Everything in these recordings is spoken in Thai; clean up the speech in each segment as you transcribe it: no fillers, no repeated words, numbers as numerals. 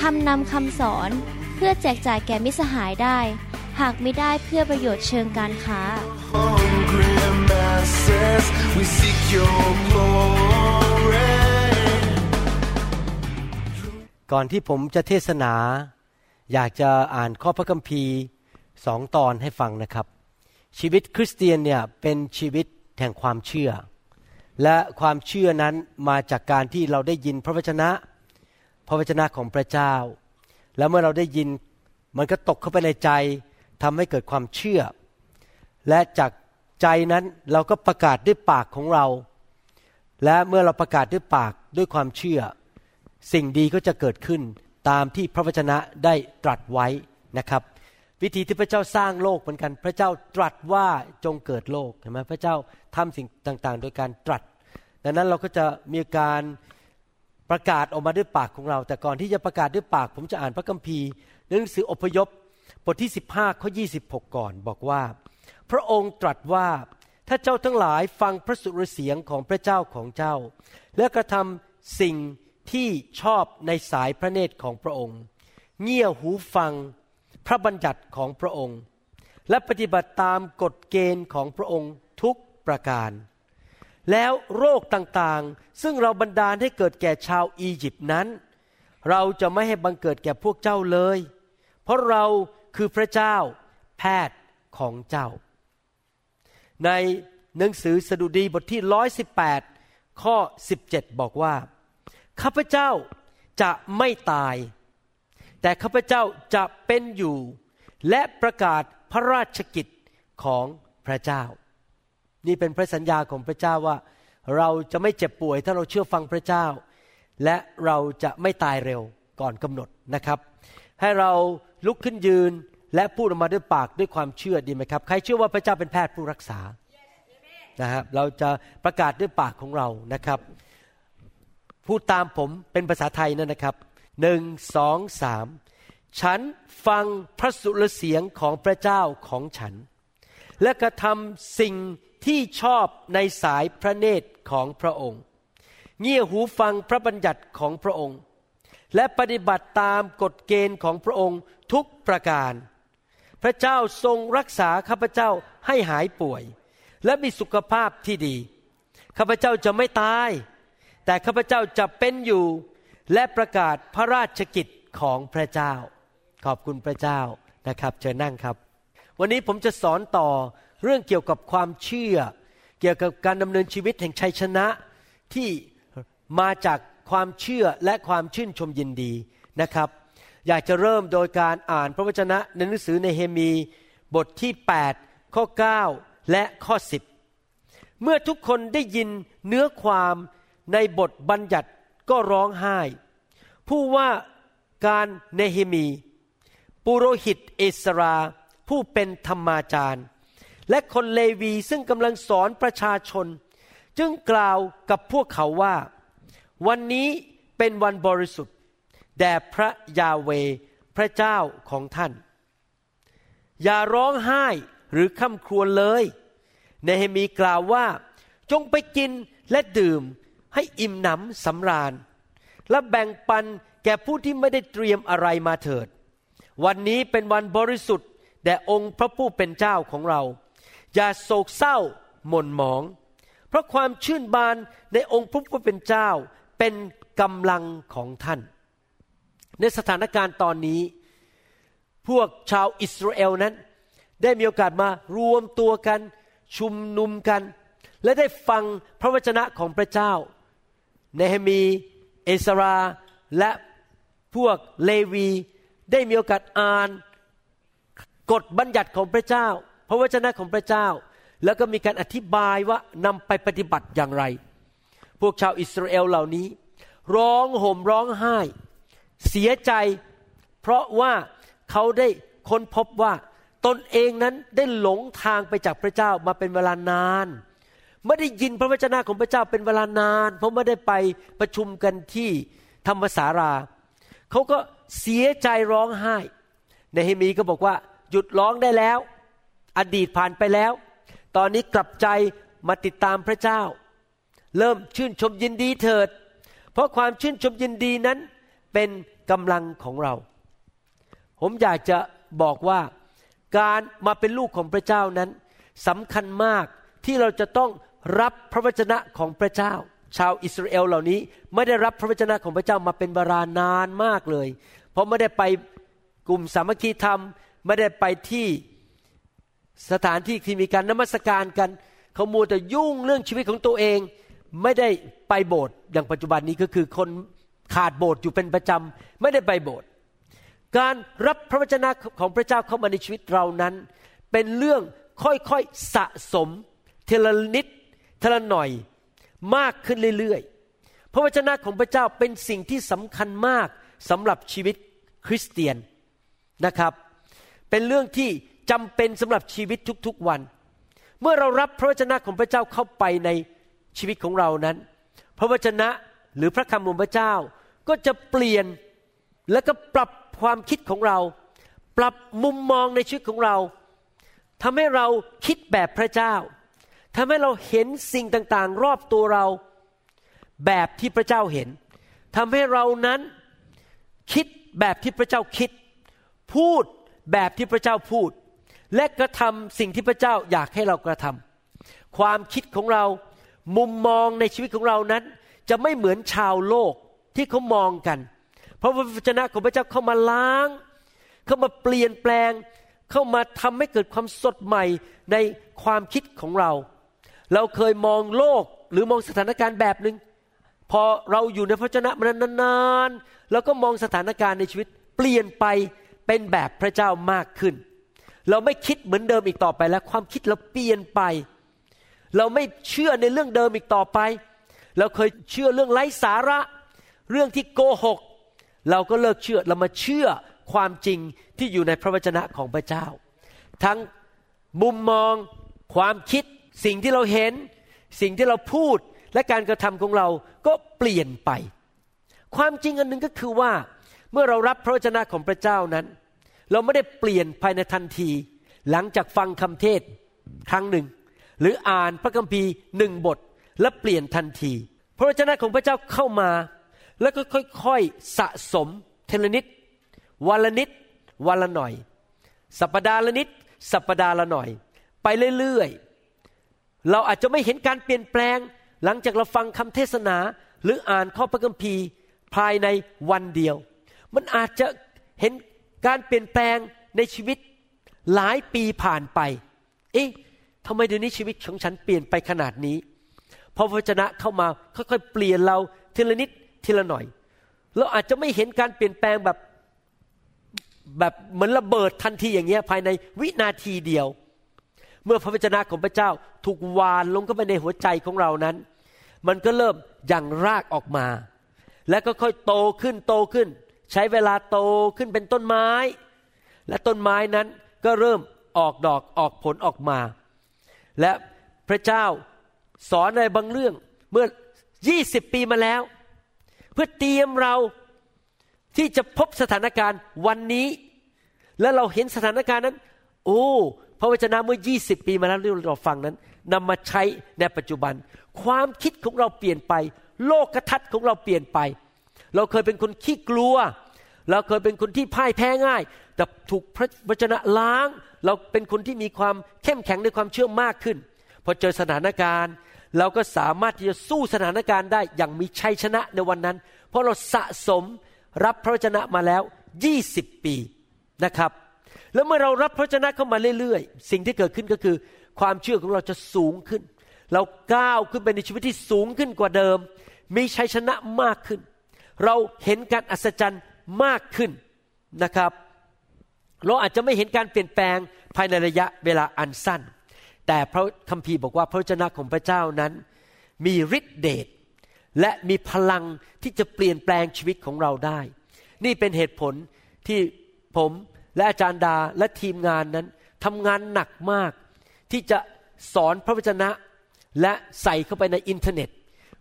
ทำนำคำสอนเพื่อแจกจ่ายแก่มิตรสหายได้หากไม่ได้เพื่อประโยชน์เชิงการค้าก่อนที่ผมจะเทศนาอยากจะอ่านข้อพระคัมภีร์2ตอนให้ฟังนะครับชีวิตคริสเตียนเนี่ยเป็นชีวิตแห่งความเชื่อและความเชื่อนั้นมาจากการที่เราได้ยินพระวจนะของพระเจ้าแล้วเมื่อเราได้ยินมันก็ตกเข้าไปในใจทำให้เกิดความเชื่อและจากใจนั้นเราก็ประกาศด้วยปากของเราและเมื่อเราประกาศด้วยปากด้วยความเชื่อสิ่งดีก็จะเกิดขึ้นตามที่พระวจนะได้ตรัสไว้นะครับวิธีที่พระเจ้าสร้างโลกเหมือนกันพระเจ้าตรัสว่าจงเกิดโลกเห็นไหมพระเจ้าทำสิ่งต่างๆโดยการตรัสดังนั้นเราก็จะมีการประกาศออกมาด้วยปากของเราแต่ก่อนที่จะประกาศด้วยปากผมจะอ่านพระคัมภีร์ในหนังสืออพยพบทที่15ข้อ26ก่อนบอกว่าพระองค์ตรัสว่าถ้าเจ้าทั้งหลายฟังพระสุรเสียงของพระเจ้าของเจ้าและกระทำสิ่งที่ชอบในสายพระเนตรของพระองค์เงี่ยหูฟังพระบัญญัติของพระองค์และปฏิบัติตามกฎเกณฑ์ของพระองค์ทุกประการแล้วโรคต่างๆซึ่งเราบันดาลให้เกิดแก่ชาวอียิปต์นั้นเราจะไม่ให้บังเกิดแก่พวกเจ้าเลยเพราะเราคือพระเจ้าแพทย์ของเจ้าในหนังสือสดุดีบทที่118ข้อ17บอกว่าข้าพเจ้าจะไม่ตายแต่ข้าพเจ้าจะเป็นอยู่และประกาศพระราชกิจของพระเจ้านี่เป็นพระสัญญาของพระเจ้าว่าเราจะไม่เจ็บป่วยถ้าเราเชื่อฟังพระเจ้าและเราจะไม่ตายเร็วก่อนกำหนดนะครับให้เราลุกขึ้นยืนและพูดออกมาด้วยปากด้วยความเชื่อดีไหมครับใครเชื่อว่าพระเจ้าเป็นแพทย์ผู้รักษา yes. นะครับเราจะประกาศด้วยปากของเรานะครับพูดตามผมเป็นภาษาไทยนะครับ1 2 3ฉันฟังพระสุรเสียงของพระเจ้าของฉันและกระทำสิ่งที่ชอบในสายพระเนตรของพระองค์เงี่ยหูฟังพระบัญญัติของพระองค์และปฏิบัติตามกฎเกณฑ์ของพระองค์ทุกประการพระเจ้าทรงรักษาข้าพเจ้าให้หายป่วยและมีสุขภาพที่ดีข้าพเจ้าจะไม่ตายแต่ข้าพเจ้าจะเป็นอยู่และประกาศพระราชกิจของพระเจ้าขอบคุณพระเจ้านะครับเชิญนั่งครับวันนี้ผมจะสอนต่อเรื่องเกี่ยวกับความเชื่อเกี่ยวกับการดำเนินชีวิตแห่งชัยชนะที่มาจากความเชื่อและความชื่นชมยินดีนะครับอยากจะเริ่มโดยการอ่านพระวจนะในหนังสือเนเฮมีบทที่8ข้อ9และข้อ10เมื่อทุกคนได้ยินเนื้อความในบทบัญญัติก็ร้องไห้ผู้ว่าการเนเฮมีปุโรหิตเอสราผู้เป็นธรรมาจารย์และคนเลวีซึ่งกำลังสอนประชาชนจึงกล่าวกับพวกเขาว่าวันนี้เป็นวันบริสุทธิ์แด่พระยาเวพระเจ้าของท่านอย่าร้องไห้หรือคร่ำครวญเลยเนเฮมีกล่าวว่าจงไปกินและดื่มให้อิ่มหนำสำราญและแบ่งปันแก่ผู้ที่ไม่ได้เตรียมอะไรมาเถิดวันนี้เป็นวันบริสุทธิ์แด่องค์พระผู้เป็นเจ้าของเราอย่าโศกเศร้าหม่นหมองเพราะความชื่นบานในองค์พระผู้เป็นเจ้าเป็นกำลังของท่านในสถานการณ์ตอนนี้พวกชาวอิสราเอลนั้นได้มีโอกาสมารวมตัวกันชุมนุมกันและได้ฟังพระวจนะของพระเจ้าเนเฮมีเอสราและพวกเลวีได้มีโอกาสอ่านกฎบัญญัติของพระเจ้าพระวจนะของพระเจ้าแล้วก็มีการอธิบายว่านำไปปฏิบัติอย่างไรพวกชาวอิสราเอลเหล่านี้ร้องห่มร้องไห้เสียใจเพ ราะว่าเขาได้ค้นพบว่าตนเองนั้นได้หลงทางไปจากพระเจ้ามาเป็นเวลานานไม่ได้ยินพระวจนะของพระเจ้าเป็นเวลานานเพราะไม่ได้ไปประชุมกันที่ธรรมศาลาเขาก็เสียใจร้องไห้ในเฮมีก็บอกว่าหยุดร้องได้แล้วอดีตผ่านไปแล้วตอนนี้กลับใจมาติดตามพระเจ้าเริ่มชื่นชมยินดีเถิดเพราะความชื่นชมยินดีนั้นเป็นกำลังของเราผมอยากจะบอกว่าการมาเป็นลูกของพระเจ้านั้นสำคัญมากที่เราจะต้องรับพระวจนะของพระเจ้าชาวอิสราเอลเหล่านี้ไม่ได้รับพระวจนะของพระเจ้ามาเป็นเวลานานมากเลยเพราะไม่ได้ไปกลุ่มสามัคคีธรรมไม่ได้ไปที่สถานที่ที่มีการนมัสการกันเขามัวแต่ยุ่งเรื่องชีวิตของตัวเองไม่ได้ไปโบสถ์อย่างปัจจุบันนี้ก็คือคนขาดโบสถ์อยู่เป็นประจำไม่ได้ไปโบสถ์การรับพระวจนะของพระเจ้าเข้ามาในชีวิตเรานั้นเป็นเรื่องค่อยๆสะสมทีละนิดทีละหน่อยมากขึ้นเรื่อยๆพระวจนะของพระเจ้าเป็นสิ่งที่สำคัญมากสำหรับชีวิตคริสเตียนนะครับเป็นเรื่องที่จำเป็นสำหรับชีวิตทุกๆวันเมื่อเรารับพระวจนะของพระเจ้าเข้าไปในชีวิตของเรานั้นพระวจนะหรือพระคำของพระเจ้าก็จะเปลี่ยนและก็ปรับความคิดของเราปรับมุมมองในชีวิตของเราทำให้เราคิดแบบพระเจ้าทำให้เราเห็นสิ่งต่างๆรอบตัวเราแบบที่พระเจ้าเห็นทำให้เรานั้นคิดแบบที่พระเจ้าคิดพูดแบบที่พระเจ้าพูดและกระทำสิ่งที่พระเจ้าอยากให้เรากระทำความคิดของเรามุมมองในชีวิตของเรานั้นจะไม่เหมือนชาวโลกที่เขามองกันเพราะพระวจนะของพระเจ้าเข้ามาล้างเข้ามาเปลี่ยนแปลงเข้ามาทำให้เกิดความสดใหม่ในความคิดของเราเราเคยมองโลกหรือมองสถานการณ์แบบนึงพอเราอยู่ในพระวจนะมานานๆแล้วก็มองสถานการณ์ในชีวิตเปลี่ยนไปเป็นแบบพระเจ้ามากขึ้นเราไม่คิดเหมือนเดิมอีกต่อไปแล้วความคิดเราเปลี่ยนไปเราไม่เชื่อในเรื่องเดิมอีกต่อไปเราเคยเชื่อเรื่องไร้สาระเรื่องที่โกหกเราก็เลิกเชื่อเรามาเชื่อความจริงที่อยู่ในพระวจนะของพระเจ้าทั้งมุมมองความคิดสิ่งที่เราเห็นสิ่งที่เราพูดและการกระทำของเราก็เปลี่ยนไปความจริงอันนึงก็คือว่าเมื่อเรารับพระวจนะของพระเจ้านั้นเราไม่ได้เปลี่ยนภายในทันทีหลังจากฟังคำเทศครั้งหนึ่งหรืออ่านพระคัมภีร์1บทแล้วเปลี่ยนทันทีพระวจนะของพระเจ้าเข้ามาแล้วก็ค่อยๆสะสมทีละนิดวันละนิดวันละหน่อยสัปดาห์ละนิดสัปดาห์ละหน่อยไปเรื่อยๆเราอาจจะไม่เห็นการเปลี่ยนแปลงหลังจากเราฟังคำเทศนาหรืออ่านข้อพระคัมภีร์ภายในวันเดียวมันอาจจะเห็นการเปลี่ยนแปลงในชีวิตหลายปีผ่านไปเอ๊ะทำไมเดี๋ยวนี้ชีวิตของฉันเปลี่ยนไปขนาดนี้พอพระวจนะเข้ามาค่อยๆเปลี่ยนเราทีละนิดทีละหน่อยเราอาจจะไม่เห็นการเปลี่ยนแปลงแบบเหมือนระเบิดทันทีอย่างเงี้ยภายในวินาทีเดียวเมื่อพระวจนะของพระเจ้าถูกหว่านลงเข้าไปในหัวใจของเรานั้นมันก็เริ่มอย่างรากออกมาแล้วก็ค่อยโตขึ้นโตขึ้นใช้เวลาโตขึ้นเป็นต้นไม้และต้นไม้นั้นก็เริ่มออกดอกออกผลออกมาและพระเจ้าสอนในบางเรื่องเมื่อ20ปีมาแล้วเพื่อเตรียมเราที่จะพบสถานการณ์วันนี้และเราเห็นสถานการณ์นั้นโอ้พระวจนะเมื่อ20ปีมาแล้วที่เราฟังนั้นนำมาใช้ในปัจจุบันความคิดของเราเปลี่ยนไปโลกทัศน์ของเราเปลี่ยนไปเราเคยเป็นคนขี้กลัวเราเคยเป็นคนที่พ่ายแพ้ง่ายแต่ถูกพระวจนะล้างเราเป็นคนที่มีความเข้มแข็งในความเชื่อมากขึ้นพอเจอสถานการณ์เราก็สามารถที่จะสู้สถานการณ์ได้อย่างมีชัยชนะในวันนั้นเพราะเราสะสมรับพระวจนะมาแล้ว20ปีนะครับแล้วเมื่อเรารับพระวจนะเข้ามาเรื่อยๆสิ่งที่เกิดขึ้นก็คือความเชื่อของเราจะสูงขึ้นเราก้าวขึ้นไปในชีวิตที่สูงขึ้นกว่าเดิมมีชัยชนะมากขึ้นเราเห็นการอัศจรรย์มากขึ้นนะครับเราอาจจะไม่เห็นการเปลี่ยนแปลงภายในระยะเวลาอันสั้นแต่พระคัมภีร์บอกว่าพระวจนะของพระเจ้านั้นมีฤทธิ์เดชและมีพลังที่จะเปลี่ยนแปลงชีวิตของเราได้นี่เป็นเหตุผล ที่ผมและอาจารย์ดาและทีมงานนั้นทำงานหนักมากที่จะสอนพระวจนะและใส่เข้าไปในอินเทอร์เน็ต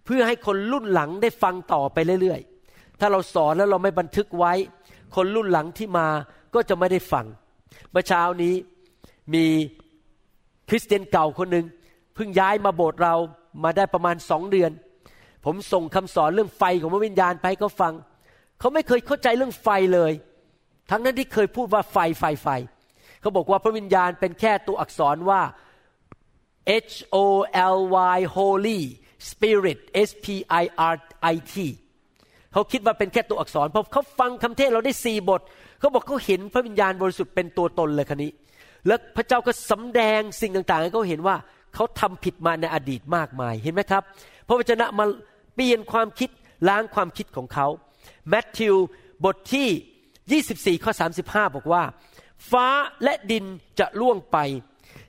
เพื่อให้คนรุ่นหลังได้ฟังต่อไปเรื่อยๆถ้าเราสอนแล้วเราไม่บันทึกไว้คนรุ่นหลังที่มาก็จะไม่ได้ฟังเมื่อเช้านี้มีคริสเตียนเก่าคนหนึ่งเพิ่งย้ายมาโบสถ์เรามาได้ประมาณ2 เดือนผมส่งคำสอนเรื่องไฟของพระวิญญาณไปให้เขาฟังเขาไม่เคยเข้าใจเรื่องไฟเลยทั้งนั้นที่เคยพูดว่าไฟเขาบอกว่าพระวิญญาณเป็นแค่ตัวอักษรว่า H O L Y Holy Spirit S P I R I T เขาคิดว่าเป็นแค่ตัวอักษรพอเขาฟังคำเทศเราได้4 บทเขาบอกเขาเห็นพระวิญญาณบริสุทธิ์เป็นตัวตนเลยคนนี้แล้วพระเจ้าก็สำแดงสิ่งต่างๆให้เขาเห็นว่าเขาทำผิดมาในอดีตมากมายเห็นไหมครับพระวจนะมาเปลี่ยนความคิดล้างความคิดของเขาแมทธิวบทที่24ข้อ35บอกว่าฟ้าและดินจะล่วงไป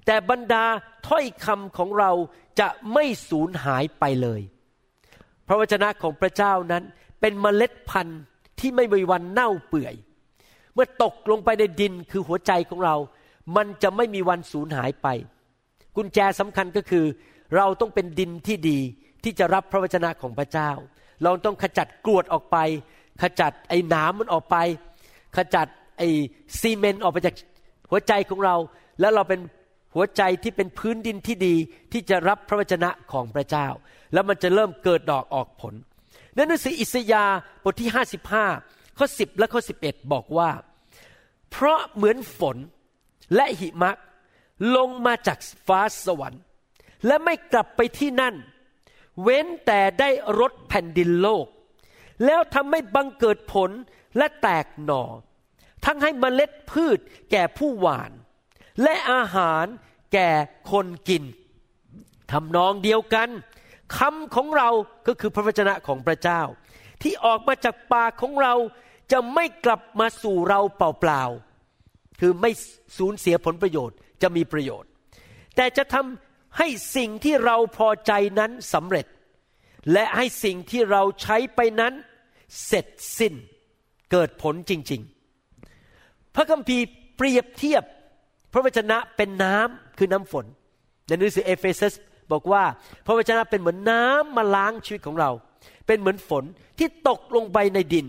แต่บรรดาถ้อยคำของเราจะไม่สูญหายไปเลยพระวจนะของพระเจ้านั้นเป็นเมล็ดพันธุ์ที่ไม่มีวันเน่าเปื่อยเมื่อตกลงไปในดินคือหัวใจของเรามันจะไม่มีวันสูญหายไปกุญแจสำคัญก็คือเราต้องเป็นดินที่ดีที่จะรับพระวจนะของพระเจ้าเราต้องขจัดกรวดออกไปขจัดไอ้หนามมันออกไปขจัดไอ้ซีเมนต์ออกไปจากหัวใจของเราแล้วเราเป็นหัวใจที่เป็นพื้นดินที่ดีที่จะรับพระวจนะของพระเจ้าแล้วมันจะเริ่มเกิดดอกออกผลในหนังสืออิสยาห์บทที่55ข้อ10และข้อ11บอกว่าเพราะเหมือนฝนและหิมะลงมาจากฟ้าสวรรค์และไม่กลับไปที่นั่นเว้นแต่ได้รดแผ่นดินโลกแล้วทำให้บังเกิดผลและแตกหน่อทั้งให้เมล็ดพืชแก่ผู้หว่านและอาหารแก่คนกินทำนองเดียวกันคำของเราก็คือพระวจนะของพระเจ้าที่ออกมาจากปากของเราจะไม่กลับมาสู่เราเปล่าๆคือไม่สูญเสียผลประโยชน์จะมีประโยชน์แต่จะทำให้สิ่งที่เราพอใจนั้นสำเร็จและให้สิ่งที่เราใช้ไปนั้นเสร็จสิ้นเกิดผลจริงๆพระคัมภีร์เปรียบเทียบพระวจนะเป็นน้ำคือน้ำฝนในหนังสือเอเฟซัสบอกว่าพระวจนะเป็นเหมือนน้ำมาล้างชีวิตของเราเป็นเหมือนฝนที่ตกลงไปในดิน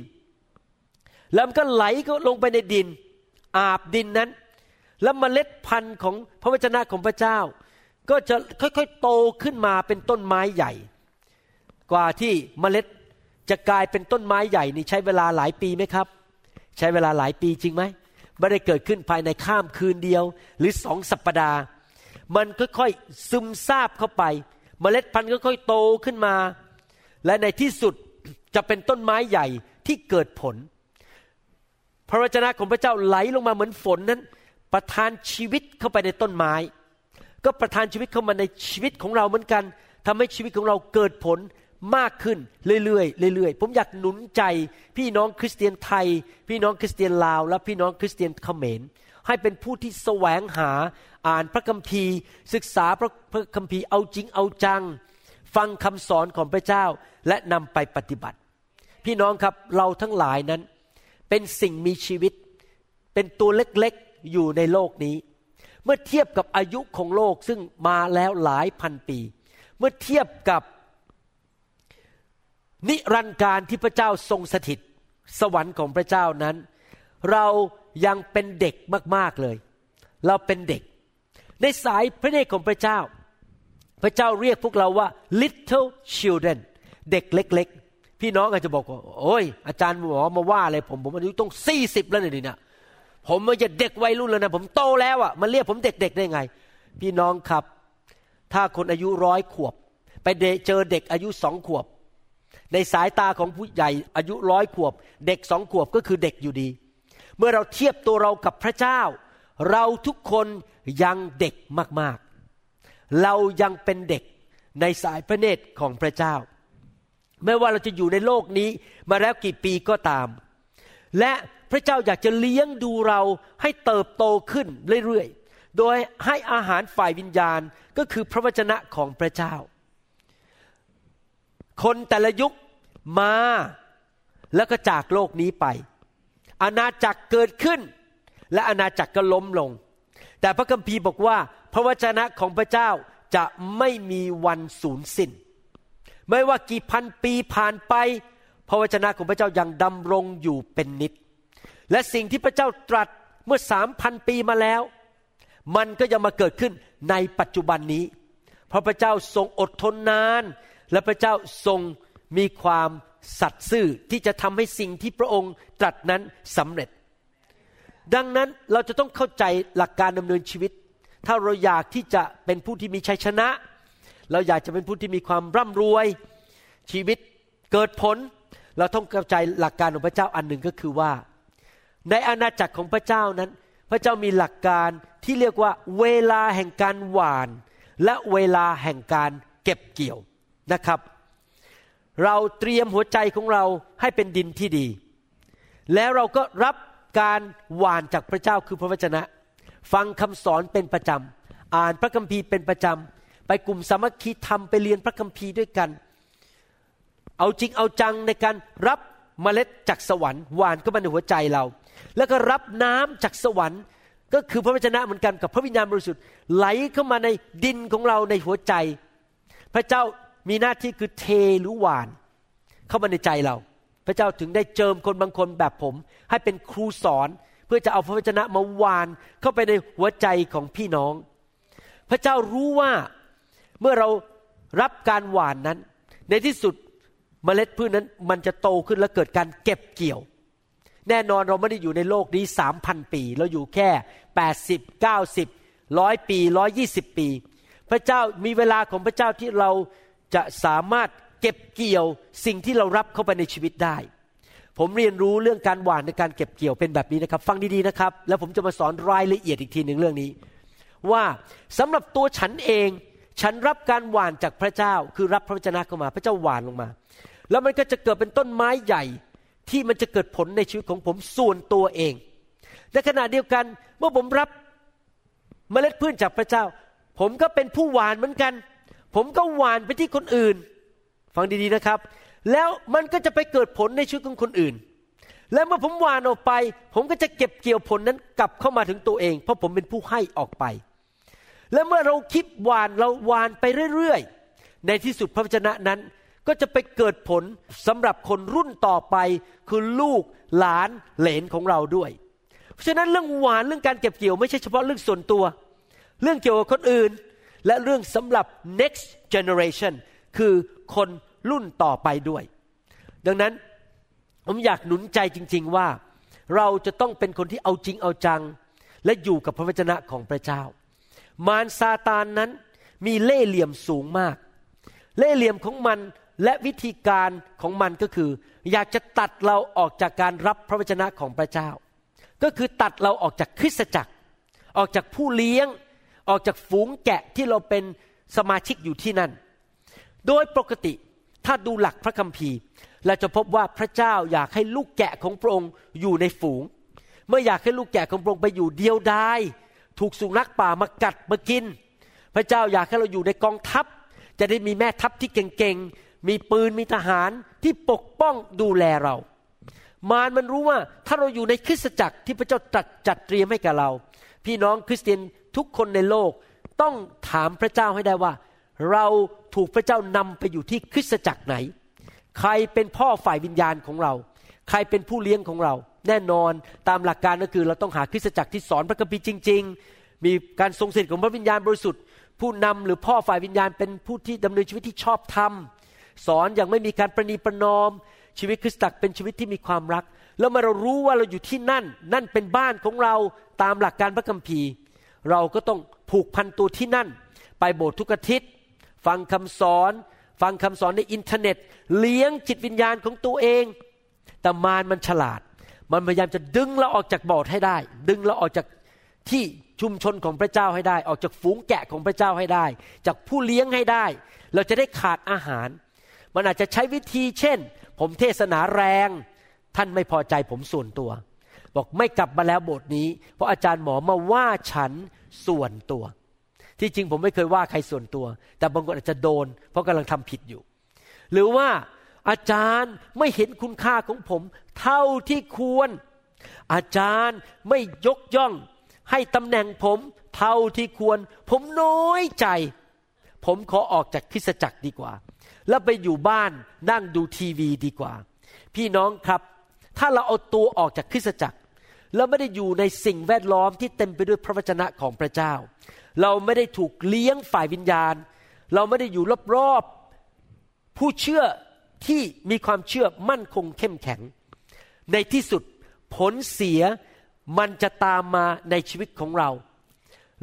แล้วมันก็ไหลก็ลงไปในดินอาบดินนั้นแล้วเมล็ดพันธุ์ของพระวจนะของพระเจ้าก็จะค่อยๆโตขึ้นมาเป็นต้นไม้ใหญ่กว่าที่เมล็ดจะกลายเป็นต้นไม้ใหญ่นี่ใช้เวลาหลายปีไหมครับใช้เวลาหลายปีจริงไหมไม่ได้เกิดขึ้นภายในข้ามคืนเดียวหรือ2 สัปดาห์มันค่อยๆซึมซาบเข้าไปเมล็ดพันธุ์ค่อยๆโตขึ้นมาและในที่สุดจะเป็นต้นไม้ใหญ่ที่เกิดผลพระวจนะของพระเจ้าไหลลงมาเหมือนฝนนั้นประทานชีวิตเข้าไปในต้นไม้ก็ประทานชีวิตเข้ามาในชีวิตของเราเหมือนกันทำให้ชีวิตของเราเกิดผลมากขึ้นเรื่อยๆเรื่อยๆผมอยากหนุนใจพี่น้องคริสเตียนไทยพี่น้องคริสเตียนลาวและพี่น้องคริสเตียนเขมรให้เป็นผู้ที่แสวงหาอ่านพระคัมภีร์ศึกษาพระคัมภีร์เอาจริงเอาจังฟังคำสอนของพระเจ้าและนำไปปฏิบัติพี่น้องครับเราทั้งหลายนั้นเป็นสิ่งมีชีวิตเป็นตัวเล็กๆอยู่ในโลกนี้เมื่อเทียบกับอายุของโลกซึ่งมาแล้วหลายพันปีเมื่อเทียบกับนิรันดร์การที่พระเจ้าทรงสถิตสวรรค์ของพระเจ้านั้นเรายังเป็นเด็กมากๆเลยเราเป็นเด็กในสายพระเนตรของพระเจ้าพระเจ้าเรียกพวกเราว่า little children เด็กเล็กๆพี่น้องอาจจะบอกว่าโอ้ยอาจารย์หมอมาว่าอะไรผมอายุต้อง40แล้วนี่นะผมไม่ใช่เด็กวัยรุ่นแล้วนะผมโตแล้วอ่ะมันเรียกผมเด็กๆได้ไงพี่น้องครับถ้าคนอายุ100 ขวบไปเจอเด็กอายุ2 ขวบในสายตาของผู้ใหญ่อายุ100 ขวบเด็ก2 ขวบก็คือเด็กอยู่ดีเมื่อเราเทียบตัวเรากับพระเจ้าเราทุกคนยังเด็กมากๆเรายังเป็นเด็กในสายพระเนตรของพระเจ้าไม่ว่าเราจะอยู่ในโลกนี้มาแล้วกี่ปีก็ตามและพระเจ้าอยากจะเลี้ยงดูเราให้เติบโตขึ้นเรื่อยๆโดยให้อาหารฝ่ายวิญญาณก็คือพระวจนะของพระเจ้าคนแต่ละยุคมาแล้วก็จากโลกนี้ไป อาณาจักรเกิดขึ้นและอาณาจักรก็ล้มลงแต่พระคัมภีร์บอกว่าพระวจนะของพระเจ้าจะไม่มีวันสูญสิ้นไม่ว่ากี่พันปีผ่านไปพระวจนะของพระเจ้ายังดำรงอยู่เป็นนิจและสิ่งที่พระเจ้าตรัสเมื่อ 3,000 ปีมาแล้วมันก็ยังมาเกิดขึ้นในปัจจุบันนี้เพราะพระเจ้าทรงอดทนนานและพระเจ้าทรงมีความสัตย์ซื่อที่จะทำให้สิ่งที่พระองค์ตรัสนั้นสำเร็จดังนั้นเราจะต้องเข้าใจหลักการดำเนินชีวิตถ้าเราอยากที่จะเป็นผู้ที่มีชัยชนะเราอยากจะเป็นผู้ที่มีความร่ำรวยชีวิตเกิดผลเราต้องเข้าใจหลักการของพระเจ้าอันหนึ่งก็คือว่าในอาณาจักรของพระเจ้านั้นพระเจ้ามีหลักการที่เรียกว่าเวลาแห่งการหว่านและเวลาแห่งการเก็บเกี่ยวนะครับเราเตรียมหัวใจของเราให้เป็นดินที่ดีแล้วเราก็รับการหว่านจากพระเจ้าคือพระวจนะฟังคำสอนเป็นประจำอ่านพระคัมภีร์เป็นประจำไปกลุ่มสามัคคีธรรมไปเรียนพระคัมภีร์ด้วยกันเอาจริงเอาจังในการรับเมล็ดจากสวรรค์หว่านเข้ามาในหัวใจเราแล้วก็รับน้ำจากสวรรค์ก็คือพระวจนะเหมือนกันกับพระวิญญาณบริสุทธิ์ไหลเข้ามาในดินของเราในหัวใจพระเจ้ามีหน้าที่คือเทหรือหว่านเข้ามาในใจเราพระเจ้าถึงได้เจิมคนบางคนแบบผมให้เป็นครูสอนเพื่อจะเอาพระวจนะมาหว่านเข้าไปในหัวใจของพี่น้องพระเจ้ารู้ว่าเมื่อเรารับการหว่านนั้นในที่สุดเมล็ดพืชนั้นมันจะโตขึ้นและเกิดการเก็บเกี่ยวแน่นอนเราไม่ได้อยู่ในโลกนี้ 3,000 ปีเราอยู่แค่80 90 100 ปี 120 ปีพระเจ้ามีเวลาของพระเจ้าที่เราจะสามารถเก็บเกี่ยวสิ่งที่เรารับเข้าไปในชีวิตได้ผมเรียนรู้เรื่องการหว่านในการเก็บเกี่ยวเป็นแบบนี้นะครับฟังดีๆนะครับแล้วผมจะมาสอนรายละเอียดอีกทีนึงเรื่องนี้ว่าสำหรับตัวฉันเองฉันรับการหว่านจากพระเจ้าคือรับพระวจนะเข้ามาพระเจ้าหว่านลงมาแล้วมันก็จะเกิดเป็นต้นไม้ใหญ่ที่มันจะเกิดผลในชีวิตของผมส่วนตัวเองในขณะเดียวกันเมื่อผมรับเมล็ดพืชจากพระเจ้าผมก็เป็นผู้หว่านเหมือนกันผมก็หว่านไปที่คนอื่นฟังดีๆนะครับแล้วมันก็จะไปเกิดผลในชีวิตของคนอื่นและเมื่อผมหว่านออกไปผมก็จะเก็บเกี่ยวผลนั้นกลับเข้ามาถึงตัวเองเพราะผมเป็นผู้ให้ออกไปและเมื่อเราคิดหว่านเราหว่านไปเรื่อยๆในที่สุดพระวจนะนั้นก็จะไปเกิดผลสำหรับคนรุ่นต่อไปคือลูกหลานเหลนของเราด้วยเพราะฉะนั้นเรื่องหว่านเรื่องการเก็บเกี่ยวไม่ใช่เฉพาะเรื่องส่วนตัวเรื่องเกี่ยวกับคนอื่นและเรื่องสำหรับ next generation คือคนรุ่นต่อไปด้วยดังนั้นผมอยากหนุนใจจริงๆว่าเราจะต้องเป็นคนที่เอาจริงเอาจังและอยู่กับพระวจนะของพระเจ้ามารซาตานนั้นมีเล่ห์เหลี่ยมสูงมากเล่ห์เหลี่ยมของมันและวิธีการของมันก็คืออยากจะตัดเราออกจากการรับพระวจนะของพระเจ้าก็คือตัดเราออกจากคริสตจักรออกจากผู้เลี้ยงออกจากฝูงแกะที่เราเป็นสมาชิกอยู่ที่นั่นโดยปกติถ้าดูหลักพระคัมภีร์เราจะพบว่าพระเจ้าอยากให้ลูกแกะของพระองค์อยู่ในฝูงไม่อยากให้ลูกแกะของพระองค์ไปอยู่เดียวดายถูกสุนัขป่ามากัดมากินพระเจ้าอยากให้เราอยู่ในกองทัพจะได้มีแม่ทัพที่เก่งๆมีปืนมีทหารที่ปกป้องดูแลเรามันรู้ว่าถ้าเราอยู่ในคริสตจักรที่พระเจ้าจัดเตรียมให้กับเราพี่น้องคริสเตียนทุกคนในโลกต้องถามพระเจ้าให้ได้ว่าเราถูกพระเจ้านำไปอยู่ที่คริสตจักรไหนใครเป็นพ่อฝ่ายวิญญาณของเราใครเป็นผู้เลี้ยงของเราแน่นอนตามหลักการก็คือเราต้องหาคริสตจักรที่สอนพระคัมภีร์จริงๆมีการทรงสิทธิ์ของพระวิญญาณบริสุทธิ์ผู้นำหรือพ่อฝ่ายวิญญาณเป็นผู้ที่ดำเนินชีวิตที่ชอบธรรมสอนอย่างไม่มีการประนีประนอมชีวิตคริสตจักรเป็นชีวิตที่มีความรักแล้วเมื่อเรารู้ว่าเราอยู่ที่นั่นนั่นเป็นบ้านของเราตามหลักการพระคัมภีร์เราก็ต้องผูกพันตัวที่นั่นไปโบสถ์ทุกอาทิตย์ฟังคำสอนในอินเทอร์เน็ตเลี้ยงจิตวิญญาณของตัวเองแต่มารมันฉลาดมันพยายามจะดึงเราออกจากโบสถ์ให้ได้ดึงเราออกจากที่ชุมชนของพระเจ้าให้ได้ออกจากฝูงแกะของพระเจ้าให้ได้จากผู้เลี้ยงให้ได้เราจะได้ขาดอาหารมันอาจจะใช้วิธีเช่นผมเทศนาแรงท่านไม่พอใจผมส่วนตัวบอกไม่กลับมาแล้วโบสถ์นี้เพราะอาจารย์หมอมาว่าฉันส่วนตัวที่จริงผมไม่เคยว่าใครส่วนตัวแต่บางคนอาจจะโดนเพราะกำลังทำผิดอยู่หรือว่าอาจารย์ไม่เห็นคุณค่าของผมเท่าที่ควร อาจารย์ไม่ยกย่องให้ตำแหน่งผมเท่าที่ควรผมน้อยใจผมขอออกจากคริสตจักรดีกว่าแล้วไปอยู่บ้านนั่งดูทีวีดีกว่าพี่น้องครับถ้าเราเอาตัวออกจากคริสตจักรเราไม่ได้อยู่ในสิ่งแวดล้อมที่เต็มไปด้วยพระวจนะของพระเจ้าเราไม่ได้ถูกเลี้ยงฝ่ายวิญญาณเราไม่ได้อยู่รอบๆผู้เชื่อที่มีความเชื่อมั่นคงเข้มแข็งในที่สุดผลเสียมันจะตามมาในชีวิตของเรา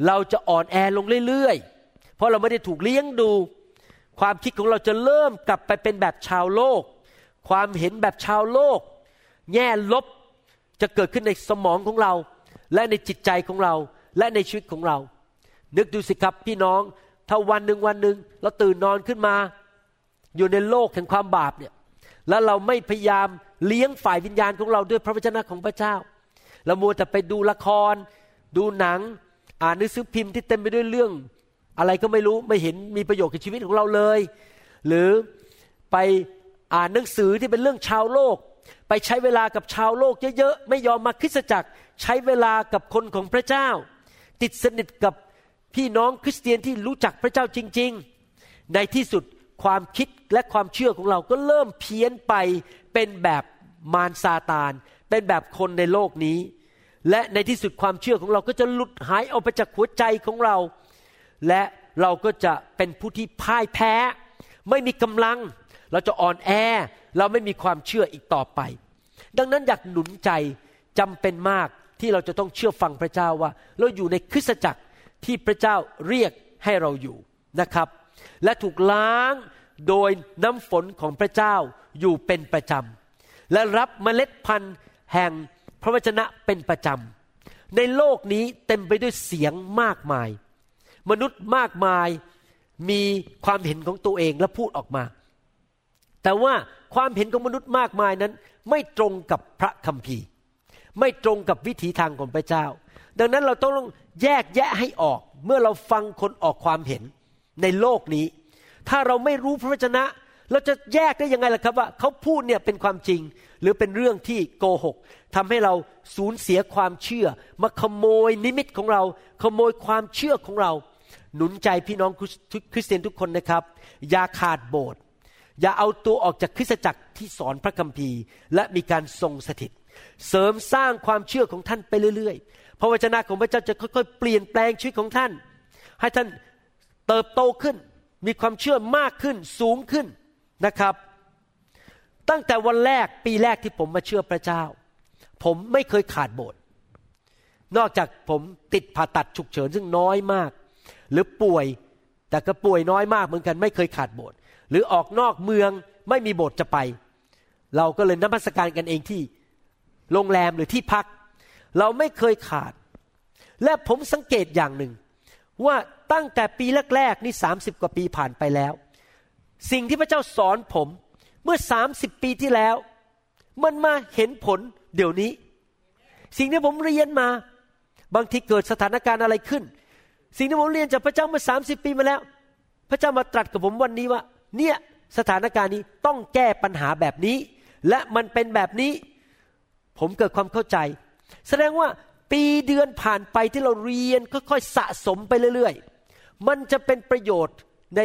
เราจะอ่อนแอลงเรื่อยๆเพราะเราไม่ได้ถูกเลี้ยงดูความคิดของเราจะเริ่มกลับไปเป็นแบบชาวโลกความเห็นแบบชาวโลกแง่ลบจะเกิดขึ้นในสมองของเราและในจิตใจของเราและในชีวิตของเรานึกดูสิครับพี่น้องถ้าวันหนึ่งเราตื่นนอนขึ้นมาอยู่ในโลกแห่งความบาปเนี่ยแล้วเราไม่พยายามเลี้ยงฝ่ายวิญญาณของเราด้วยพระวจนะของพระเจ้าเรามัวแต่ไปดูละครดูหนังอ่านหนังสือพิมพ์ที่เต็มไปด้วยเรื่องอะไรก็ไม่รู้ไม่เห็นมีประโยชน์กับชีวิตของเราเลยหรือไปอ่านหนังสือที่เป็นเรื่องชาวโลกไปใช้เวลากับชาวโลกเยอะๆไม่ยอมมาคริสตจักรใช้เวลากับคนของพระเจ้าติดสนิทกับพี่น้องคริสเตียนที่รู้จักพระเจ้าจริงๆในที่สุดความคิดและความเชื่อของเราก็เริ่มเพี้ยนไปเป็นแบบมารซาตานเป็นแบบคนในโลกนี้และในที่สุดความเชื่อของเราก็จะหลุดหายออกไปจากหัวใจของเราและเราก็จะเป็นผู้ที่พ่ายแพ้ไม่มีกำลังเราจะอ่อนแอเราไม่มีความเชื่ออีกต่อไปดังนั้นอยากหนุนใจจำเป็นมากที่เราจะต้องเชื่อฟังพระเจ้าว่าเราอยู่ในคริสตจักรที่พระเจ้าเรียกให้เราอยู่นะครับและถูกล้างโดยน้ำฝนของพระเจ้าอยู่เป็นประจำและรับเมล็ดพันธุ์แห่งพระวจนะเป็นประจำในโลกนี้เต็มไปด้วยเสียงมากมายมนุษย์มากมายมีความเห็นของตัวเองและพูดออกมาแต่ว่าความเห็นของมนุษย์มากมายนั้นไม่ตรงกับพระคัมภีร์ไม่ตรงกับวิถีทางของพระเจ้าดังนั้นเราต้องแยกแยะให้ออกเมื่อเราฟังคนออกความเห็นในโลกนี้ถ้าเราไม่รู้พระวจนะเราจะแยกได้ยังไงล่ะครับว่าเขาพูดเนี่ยเป็นความจริงหรือเป็นเรื่องที่โกหกทำให้เราสูญเสียความเชื่อมาขโมยนิมิตของเราขโมยความเชื่อของเราหนุนใจพี่น้องคริสเตียนทุกคนนะครับอย่าขาดโบสถ์อย่าเอาตัวออกจากคริสตจักรที่สอนพระคัมภีร์และมีการทรงสถิตเสริมสร้างความเชื่อของท่านไปเรื่อยๆพระวจนะของพระเจ้าจะค่อยๆเปลี่ยนแปลงชีวิตของท่านให้ท่านเติบโตขึ้นมีความเชื่อมากขึ้นสูงขึ้นนะครับตั้งแต่วันแรกปีแรกที่ผมมาเชื่อพระเจ้าผมไม่เคยขาดโบสถ์นอกจากผมติดผ่าตัดฉุกเฉินซึ่งน้อยมากหรือป่วยแต่ก็ป่วยน้อยมากเหมือนกันไม่เคยขาดโบสถ์หรือออกนอกเมืองไม่มีโบสถ์จะไปเราก็เลยนมัสการกันเองที่โรงแรมหรือที่พักเราไม่เคยขาดและผมสังเกตอย่างหนึ่งว่าตั้งแต่ปีแรกๆนี่30กว่าปีผ่านไปแล้วสิ่งที่พระเจ้าสอนผมเมื่อ30ปีที่แล้วมันมาเห็นผลเดี๋ยวนี้สิ่งที่ผมเรียนมาบางทีเกิดสถานการณ์อะไรขึ้นสิ่งที่ผมเรียนจากพระเจ้าเมื่อ30ปีมาแล้วพระเจ้ามาตรัสกับผมวันนี้ว่าเนี่ยสถานการณ์นี้ต้องแก้ปัญหาแบบนี้และมันเป็นแบบนี้ผมเกิดความเข้าใจแสดงว่าปีเดือนผ่านไปที่เราเรียนค่อยๆสะสมไปเรื่อยๆมันจะเป็นประโยชน์ใน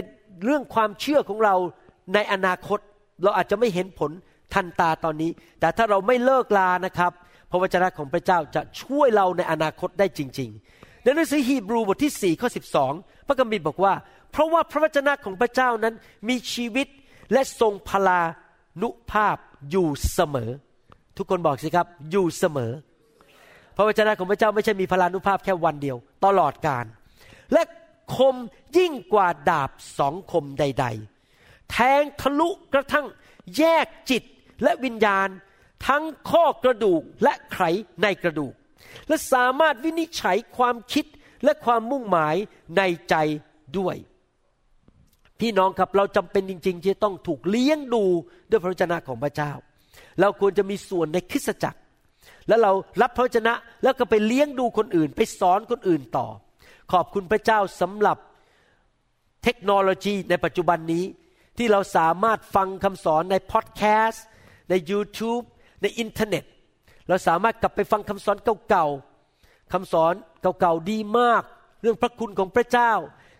เรื่องความเชื่อของเราในอนาคตเราอาจจะไม่เห็นผลทันตาตอนนี้แต่ถ้าเราไม่เลิกลานะครับพระวจนะของพระเจ้าจะช่วยเราในอนาคตได้จริงๆในหนังสือฮีบรูบทที่4ข้อ12พระคัมภีร์บอกว่าเพราะว่าพระวจนะของพระเจ้านั้นมีชีวิตและทรงพลานุภาพอยู่เสมอทุกคนบอกสิครับอยู่เสมอพระวจนะของพระเจ้าไม่ใช่มีพลานุภาพแค่วันเดียวตลอดกาลและคมยิ่งกว่าดาบสองคมใดๆแทงทะลุกระทั่งแยกจิตและวิญญาณทั้งข้อกระดูกและไขในกระดูกและสามารถวินิจฉัยความคิดและความมุ่งหมายในใจด้วยพี่น้องครับเราจำเป็นจริงๆที่ต้องถูกเลี้ยงดูด้วยพระวจนะของพระเจ้าเราควรจะมีส่วนในคริสตจักรแล้วเรารับพระวจนะแล้วก็ไปเลี้ยงดูคนอื่นไปสอนคนอื่นต่อขอบคุณพระเจ้าสำหรับเทคโนโลยีในปัจจุบันนี้ที่เราสามารถฟังคำสอนในพอดแคสต์ใน YouTube ในอินเทอร์เน็ต เราสามารถกลับไปฟังคำสอนเก่าๆคำสอนเก่าๆดีมากเรื่องพระคุณของพระเจ้า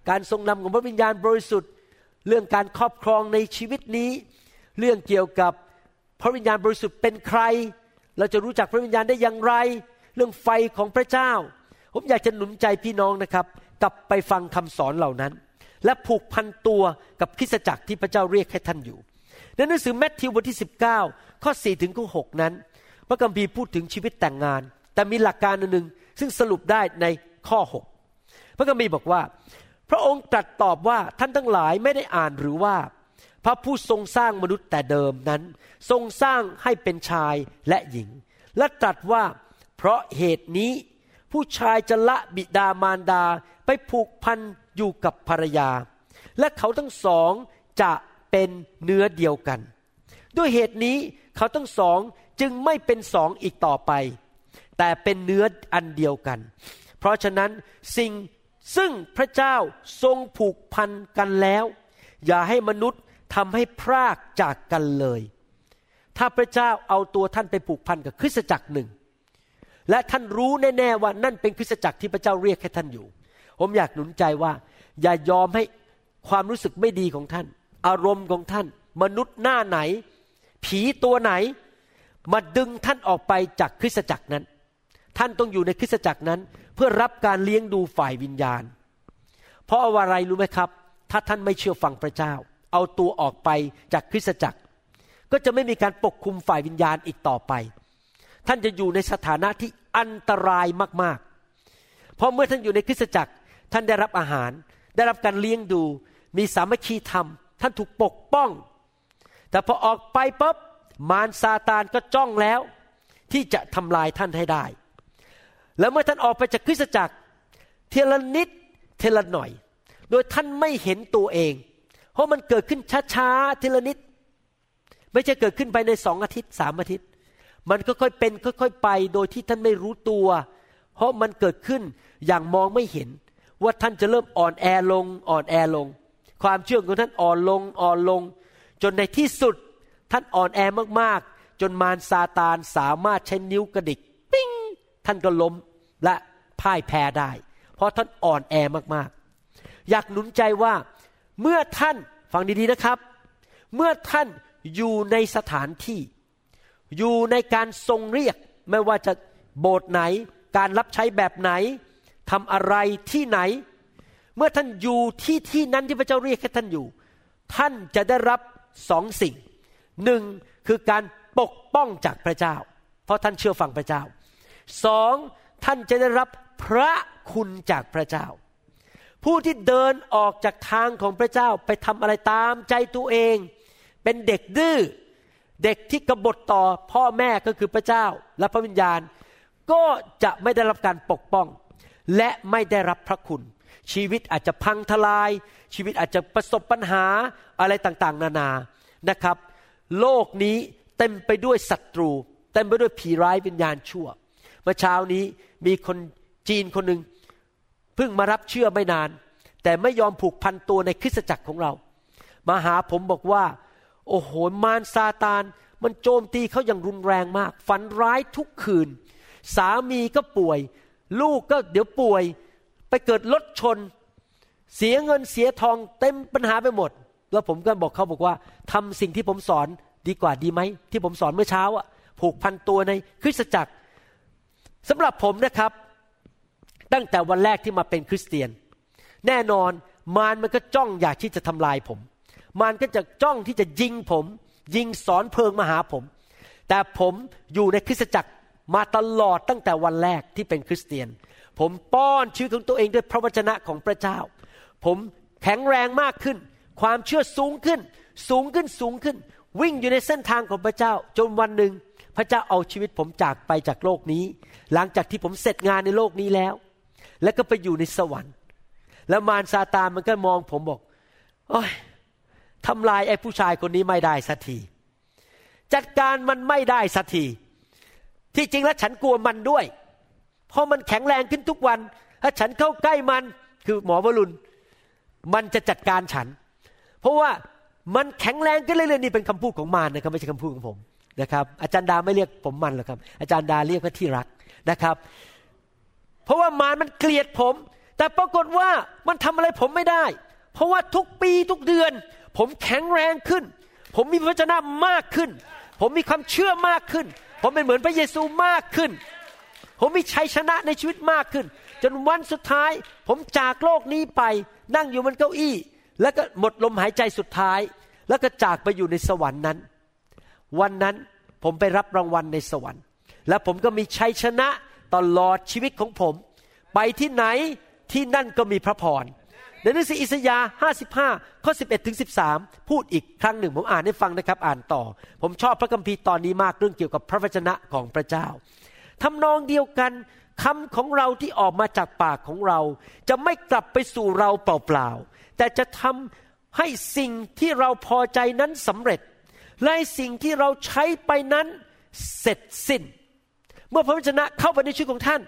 การทรงนำของพระวิญญาณบริสุทธิ์เรื่องการครอบครองในชีวิตนี้เรื่องเกี่ยวกับพระวิญญาณบริสุทธิ์เป็นใครเราจะรู้จักพระวิญญาณได้อย่างไรเรื่องไฟของพระเจ้าผมอยากจะหนุนใจพี่น้องนะครับกลับไปฟังคำสอนเหล่านั้นและผูกพันตัวกับคริสตจักรที่พระเจ้าเรียกให้ท่านอยู่ในหนังสือมัทธิวบทที่19ข้อ4ถึงข้อ6นั้นพระคัมภีร์พูดถึงชีวิตแต่งงานแต่มีหลักการนึงซึ่งสรุปได้ในข้อ6พระคัมภีร์บอกว่าพระองค์ตรัสตอบว่าท่านทั้งหลายไม่ได้อ่านหรือว่าพระผู้ทรงสร้างมนุษย์แต่เดิมนั้นทรงสร้างให้เป็นชายและหญิงและตรัสว่าเพราะเหตุนี้ผู้ชายจะละบิดามารดาไปผูกพันอยู่กับภรรยาและเขาทั้งสองจะเป็นเนื้อเดียวกันด้วยเหตุนี้เขาทั้งสองจึงไม่เป็นสองอีกต่อไปแต่เป็นเนื้ออันเดียวกันเพราะฉะนั้นสิ่งซึ่งพระเจ้าทรงผูกพันกันแล้วอย่าให้มนุษย์ทำให้พรากจากกันเลยถ้าพระเจ้าเอาตัวท่านไปผูกพันกับคริสตจักรหนึ่งและท่านรู้แน่ๆว่านั่นเป็นคริสตจักรที่พระเจ้าเรียกให้ท่านอยู่ผมอยากหนุนใจว่าอย่ายอมให้ความรู้สึกไม่ดีของท่านอารมณ์ของท่านมนุษย์หน้าไหนผีตัวไหนมาดึงท่านออกไปจากคริสตจักรนั้นท่านต้องอยู่ในคริสตจักรนั้นเพื่อรับการเลี้ยงดูฝ่ายวิญญาณเพราะอะไรรู้ไหมครับถ้าท่านไม่เชื่อฟังพระเจ้าเอาตัวออกไปจากคริสตจักรก็จะไม่มีการปกคุมฝ่ายวิญญาณอีกต่อไปท่านจะอยู่ในสถานะที่อันตรายมากๆเพราะเมื่อท่านอยู่ในคริสตจักรท่านได้รับอาหารได้รับการเลี้ยงดูมีสามัคคีธรรมท่านถูกปกป้องแต่พอออกไปปุ๊บมารซาตานก็จ้องแล้วที่จะทำลายท่านให้ได้แล้วเมื่อท่านออกไปจากคริสตจักรเทละนิดเทละหน่อยโดยท่านไม่เห็นตัวเองเพราะมันเกิดขึ้นช้าๆเทละนิดไม่ใช่เกิดขึ้นไปใน2อาทิตย์3อาทิตย์มันค่อยๆเป็นค่อยๆไปโดยที่ท่านไม่รู้ตัวเพราะมันเกิดขึ้นอย่างมองไม่เห็นว่าท่านจะเริ่มอ่อนแอลงความเชื่อของท่านอ่อนลงจนในที่สุดท่านอ่อนแอมากๆจนมารซาตานสามารถใช้นิ้วกระดิกปิ้งท่านก็ล้มและพ่ายแพ้ได้เพราะท่านอ่อนแอมากๆอยากหนุนใจว่าเมื่อท่านฟังดีๆนะครับเมื่อท่านอยู่ในสถานที่อยู่ในการทรงเรียกไม่ว่าจะโบสถ์ไหนการรับใช้แบบไหนทำอะไรที่ไหนเมื่อท่านอยู่ที่นั้นที่พระเจ้าเรียกให้ท่านอยู่ท่านจะได้รับ2สิ่ง1คือการปกป้องจากพระเจ้าเพราะท่านเชื่อฟังพระเจ้า2ท่านจะได้รับพระคุณจากพระเจ้าผู้ที่เดินออกจากทางของพระเจ้าไปทำอะไรตามใจตัวเองเป็นเด็กดื้อเด็กที่กบฏต่อพ่อแม่ก็คือพระเจ้าและพระวิญญาณก็จะไม่ได้รับการปกป้องและไม่ได้รับพระคุณชีวิตอาจจะพังทลายชีวิตอาจจะประสบปัญหาอะไรต่างๆนานานะครับโลกนี้เต็มไปด้วยศัตรูเต็มไปด้วยผีร้ายวิญญาณชั่วเมื่อเช้านี้มีคนจีนคนนึงเพิ่งมารับเชื่อไม่นานแต่ไม่ยอมผูกพันตัวในคริสตจักรของเรามาหาผมบอกว่าโอ้โหมารซาตานมันโจมตีเขาอย่างรุนแรงมากฝันร้ายทุกคืนสามีก็ป่วยลูกก็เดี๋ยวป่วยไปเกิดรถชนเสียเงินเสียทองเต็มปัญหาไปหมดแล้วผมก็บอกเขาบอกว่าทำสิ่งที่ผมสอนดีกว่าดีไหมที่ผมสอนเมื่อเช้าอ่ะผูกพันตัวในคริสตจักรสำหรับผมนะครับตั้งแต่วันแรกที่มาเป็นคริสเตียนแน่นอนมารมันก็จ้องอยากที่จะทำลายผมมันก็จะจ้องที่จะยิงผมยิงสอนเพลิงมาหาผมแต่ผมอยู่ในคริสตจักรมาตลอดตั้งแต่วันแรกที่เป็นคริสเตียนผมป้อนชีวิตของตัวเองด้วยพระวจนะของพระเจ้าผมแข็งแรงมากขึ้นความเชื่อสูงขึ้นวิ่งอยู่ในเส้นทางของพระเจ้าจนวันหนึ่งพระเจ้าเอาชีวิตผมจากไปจากโลกนี้หลังจากที่ผมเสร็จงานในโลกนี้แล้วก็ไปอยู่ในสวรรค์แล้วมารซาตานมันก็มองผมบอกโอ๊ยทำลายไอ้ผู้ชายคนนี้ไม่ได้สักทีจัดการมันไม่ได้สักทีที่จริงแล้วฉันกลัวมันด้วยเพราะมันแข็งแรงขึ้นทุกวันถ้าฉันเข้าใกล้มันคือหมอวรุณมันจะจัดการฉันเพราะว่ามันแข็งแรงขึ้นเรื่อยๆนี่เป็นคำพูดของมารนะครับไม่ใช่คำพูดของผม นะครับอาจารย์ดาไม่เรียกผมมันหรอกครับอาจารย์ดาเรียกว่าที่รักนะครับเพราะว่ามารมันเกลียดผมแต่ปรากฏว่ามันทำอะไรผมไม่ได้เพราะว่าทุกปีทุกเดือนผมแข็งแรงขึ้นผมมีพระวจนะมากขึ้นผมมีความเชื่อมากขึ้นผมเป็นเหมือนพระเยซูมากขึ้นผมมีชัยชนะในชีวิตมากขึ้นจนวันสุดท้ายผมจากโลกนี้ไปนั่งอยู่บนเก้าอี้แล้วก็หมดลมหายใจสุดท้ายแล้วก็จากไปอยู่ในสวรรค์นั้นวันนั้นผมไปรับรางวัลในสวรรค์และผมก็มีชัยชนะตลอดชีวิตของผมไปที่ไหนที่นั่นก็มีพระพรในหนังสืออิสยาห์55ข้อ11ถึง13พูดอีกครั้งหนึ่งผมอ่านให้ฟังนะครับอ่านต่อผมชอบพระคัมภีร์ตอนนี้มากเรื่องเกี่ยวกับพระวจนะของพระเจ้าทำนองเดียวกันคำของเราที่ออกมาจากปากของเราจะไม่กลับไปสู่เราเปล่าๆแต่จะทำให้สิ่งที่เราพอใจนั้นสำเร็จและสิ่งที่เราใช้ไปนั้นเสร็จสิ้นเมื่อพระวจนะเข้าไปในชีวิตของท่าน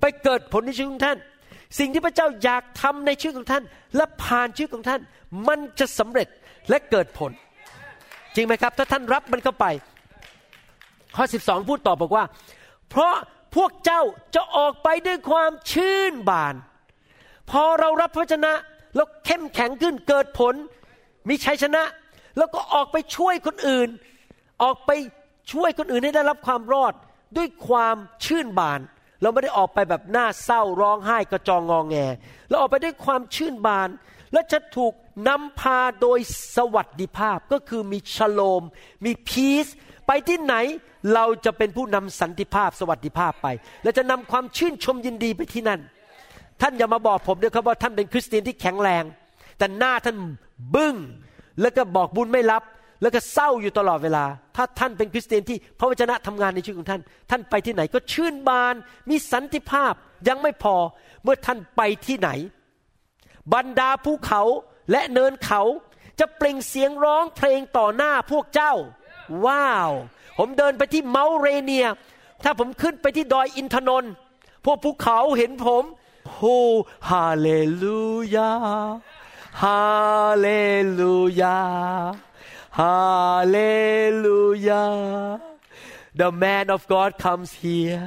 ไปเกิดผลในชีวิตของท่านสิ่งที่พระเจ้าอยากทำในชีวิตของท่านและผ่านชีวิตของท่านมันจะสำเร็จและเกิดผลจริงไหมครับถ้าท่านรับมันเข้าไปข้อ12พูดต่อบอกว่าเพราะพวกเจ้าจะออกไปด้วยความชื่นบานพอเรารับพระวจนะแล้วเข้มแข็งขึ้นเกิดผลมีชัยชนะแล้วก็ออกไปช่วยคนอื่นออกไปช่วยคนอื่นให้ได้รับความรอดด้วยความชื่นบานเราไม่ได้ออกไปแบบหน้าเศร้าร้องไห้กระจองงอแงเราออกไปด้วยความชื่นบานและจะถูกนำพาโดยสวัสดิภาพก็คือมีชโลมมีพีซไปที่ไหนเราจะเป็นผู้นำสันติภาพสวัสดิภาพไปและจะนำความชื่นชมยินดีไปที่นั่นท่านอย่ามาบอกผมด้วยครับว่าท่านเป็นคริสเตียนที่แข็งแรงแต่หน้าท่านบึ้งแล้วก็บอกบุญไม่รับแล้วก็เศร้าอยู่ตลอดเวลาถ้าท่านเป็นคริสเตียนที่พระวจนะทำงานในชีวิตของท่านท่านไปที่ไหนก็ชื่นบานมีสันติภาพยังไม่พอเมื่อท่านไปที่ไหนบรรดาภูเขาและเนินเขาจะเปล่งเสียงร้องเพลงต่อหน้าพวกเจ้าว้าวผมเดินไปที่เมาเรเนียถ้าผมขึ้นไปที่ดอยอินทนนท์พวกภูเขาเห็นผมโฮฮาเลลูยาฮาเลลูยาฮาเลลูยา The man of God comes here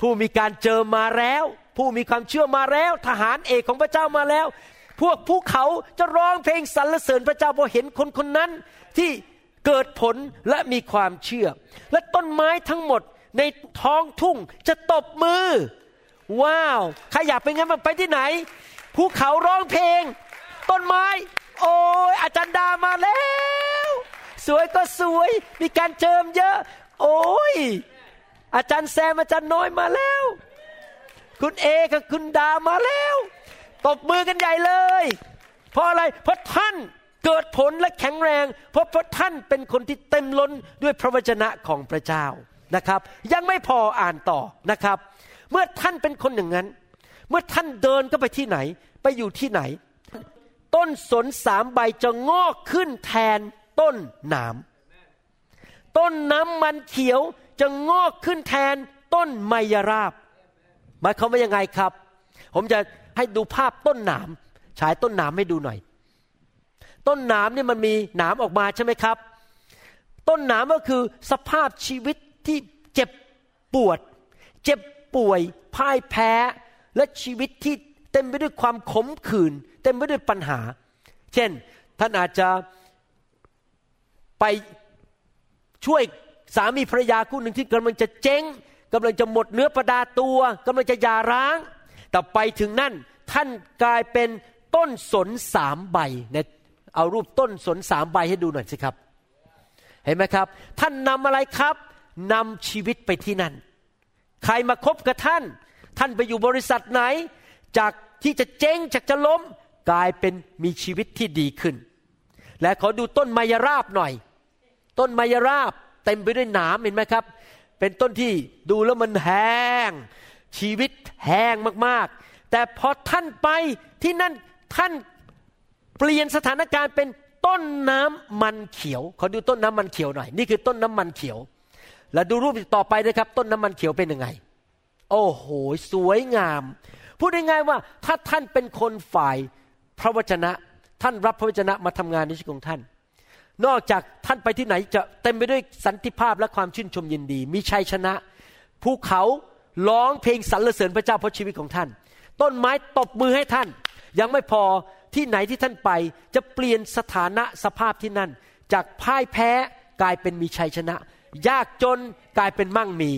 ผู้มีการเจอมาแล้วผู้มีความเชื่อมาแล้วทหารเอกของพระเจ้ามาแล้วพวกภูเขาจะร้องเพลงสรรเสริญพระเจ้าเพราะเห็นคนคนนั้นที่เกิดผลและมีความเชื่อและต้นไม้ทั้งหมดในท้องทุ่งจะตบมือว้าวใครอยากเป็นงั้นมันไปที่ไหนภูเขาร้องเพลงต้นไม้โอ้ยอาจารย์ดามาแล้วสวยก็สวยมีการเจิมเยอะโอ้ยอาจารย์แซมอาจารย์น้อยมาแล้วคุณเอกับคุณดามาแล้วตบมือกันใหญ่เลยเพราะอะไรเพราะท่านเกิดผลและแข็งแรงเพราะท่านเป็นคนที่เต็มล้นด้วยพระวจนะของพระเจ้านะครับยังไม่พออ่านต่อนะครับเมื่อท่านเป็นคนอย่างนั้นเมื่อท่านเดินก็ไปที่ไหนไปอยู่ที่ไหนต้นสน3ใบจะงอกขึ้นแทนต้นหนามต้นน้ำมันเขียวจะงอกขึ้นแทนต้นไมยราบหมายความว่ายังไงครับผมจะให้ดูภาพต้นหนามฉายต้นหนามให้ดูหน่อยต้นหนามเนี่ยมันมีหนามออกมาใช่ไหมครับต้นหนามก็คือสภาพชีวิตที่เจ็บปวดเจ็บป่วยพ่ายแพ้และชีวิตที่เต็มไปด้วยความขมขื่นเต็มไปด้วยปัญหาเช่นท่านอาจจะไปช่วยสามีภรรยาคู่หนึ่งที่กำลังจะเจ๊งกำลังจะหมดเนื้อประดาตัวกำลังจะหย่าร้างแต่ไปถึงนั่นท่านกลายเป็นต้นสน3ใบเนี่ยเอารูปต้นสน3ใบให้ดูหน่อยสิครับเห็นไหมครับท่านนำอะไรครับนำชีวิตไปที่นั่นใครมาคบกับท่านท่านไปอยู่บริษัทไหนจากที่จะเจ๊งจากจะล้มกลายเป็นมีชีวิตที่ดีขึ้นและขอดูต้นไมยราบหน่อยต้นไมยราบเต็มไปด้วยหนามเห็นไหมครับเป็นต้นที่ดูแล้วมันแห้งชีวิตแห้งมากๆแต่พอท่านไปที่นั่นท่านเปลี่ยนสถานการณ์เป็นต้นน้ำมันเขียวขอดูต้นน้ำมันเขียวหน่อยนี่คือต้นน้ำมันเขียวแล้วดูรูปต่อไปนะครับต้นน้ำมันเขียวเป็นยังไงโอ้โหสวยงามพูดง่ายๆว่าถ้าท่านเป็นคนฝ่ายพระวจนะท่านรับพระวจนะมาทำงานในชีวิตของท่าน นอกจากท่านไปที่ไหนจะเต็มไปด้วยสันติภาพและความชื่นชมยินดีมีชัยชนะภูเขาร้องเพลงสรรเสริญพระเจ้าเพราะชีวิตของท่านต้นไม้ตบมือให้ท่านยังไม่พอที่ไหนที่ท่านไปจะเปลี่ยนสถานะสภาพที่นั่นจากพ่ายแพ้กลายเป็นมีชัยชนะยากจนกลายเป็นมั่งมี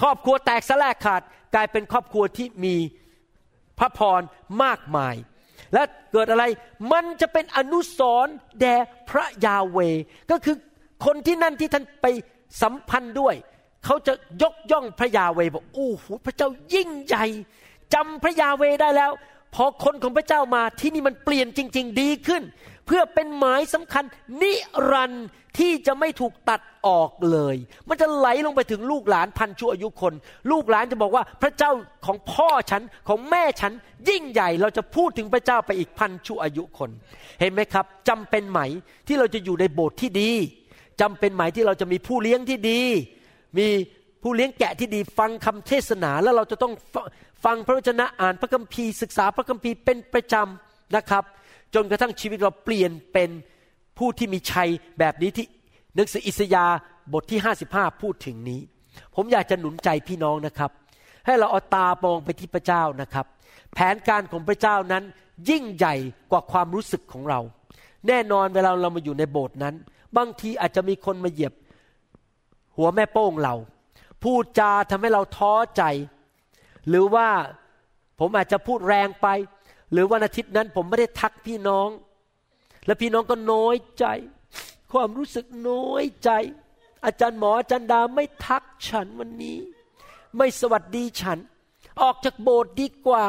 ครอบครัวแตกสลายขาดกลายเป็นครอบครัวที่มีพระพรมากมายและเกิดอะไรมันจะเป็นอนุสรณ์แด่พระยาเวห์ก็คือคนที่นั่นที่ท่านไปสัมพันธ์ด้วยเขาจะยกย่องพระยาเวห์บอกโอ้โหพระเจ้ายิ่งใหญ่จำพระยาเวห์ได้แล้วพอคนของพระเจ้ามาที่นี่มันเปลี่ยนจริงๆดีขึ้นเพื่อเป็นหมายสำคัญนิรันดร์ที่จะไม่ถูกตัดออกเลยมันจะไหลลงไปถึงลูกหลานพันชั่วอายุคนลูกหลานจะบอกว่าพระเจ้าของพ่อฉันของแม่ฉันยิ่งใหญ่เราจะพูดถึงพระเจ้าไปอีกพันชั่วอายุคนเห็นไหมครับจำเป็นไหมที่เราจะอยู่ในโบสถ์ที่ดีจำเป็นไหมที่เราจะมีผู้เลี้ยงที่ดีมีผู้เลี้ยงแกะที่ดีฟังคำเทศนาแล้วเราจะต้องฟังพระวจนะอ่านพระคัมภีร์ศึกษาพระคัมภีร์เป็นประจำนะครับจนกระทั่งชีวิตเราเปลี่ยนเป็นผู้ที่มีชัยแบบนี้ที่หนังสืออิสยาห์บทที่55พูดถึงนี้ผมอยากจะหนุนใจพี่น้องนะครับให้เราเอาตามองไปที่พระเจ้านะครับแผนการของพระเจ้านั้นยิ่งใหญ่กว่าความรู้สึกของเราแน่นอนเวลาเรามาอยู่ในโบสถ์นั้นบางทีอาจจะมีคนมาเหยียบหัวแม่โป้งเราพูดจาทำให้เราท้อใจหรือว่าผมอาจจะพูดแรงไปหรือวันอาทิตย์นั้นผมไม่ได้ทักพี่น้องและพี่น้องก็น้อยใจความรู้สึกน้อยใจอาจารย์หมออาจารย์ดาไม่ทักฉันวันนี้ไม่สวัสดีฉันออกจากโบสถ์ดีกว่า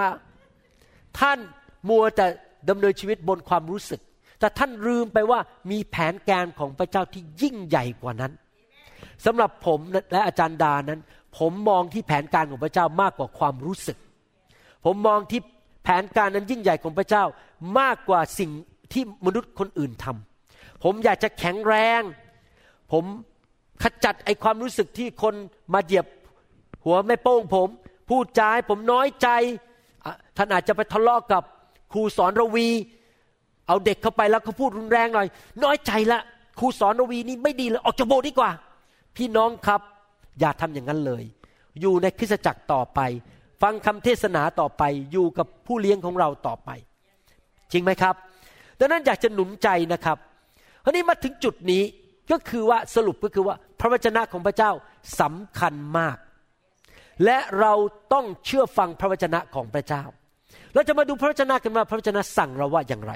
ท่านมัวแต่ดำเนินชีวิตบนความรู้สึกแต่ท่านลืมไปว่ามีแผนการของพระเจ้าที่ยิ่งใหญ่กว่านั้นสำหรับผมและอาจารย์ดานั้นผมมองที่แผนการของพระเจ้ามากกว่าความรู้สึกผมมองที่แผนการนั้นยิ่งใหญ่ของพระเจ้ามากกว่าสิ่งที่มนุษย์คนอื่นทำผมอยากจะแข็งแรงผมขจัดไอ้ความรู้สึกที่คนมาเหยียบหัวแม่โป้งผมพูดจาให้ผมน้อยใจท่านอาจจะไปทะเลาะกับครูสอนระวีเอาเด็กเข้าไปแล้วเขาพูดรุนแรงหน่อยน้อยใจละครูสอนระวีนี่ไม่ดีเลยออกจากโบสถ์ดีกว่าพี่น้องครับอย่าทำอย่างนั้นเลยอยู่ในคริสตจักรต่อไปฟังคำเทศนาต่อไปอยู่กับผู้เลี้ยงของเราต่อไปจริงไหมครับดังนั้นอยากจะหนุนใจนะครับคราวนี้มาถึงจุดนี้ก็คือว่าสรุปก็คือว่าพระวจนะของพระเจ้าสำคัญมากและเราต้องเชื่อฟังพระวจนะของพระเจ้าเราจะมาดูพระวจนะกันว่าพระวจนะสั่งเราว่าอย่างไร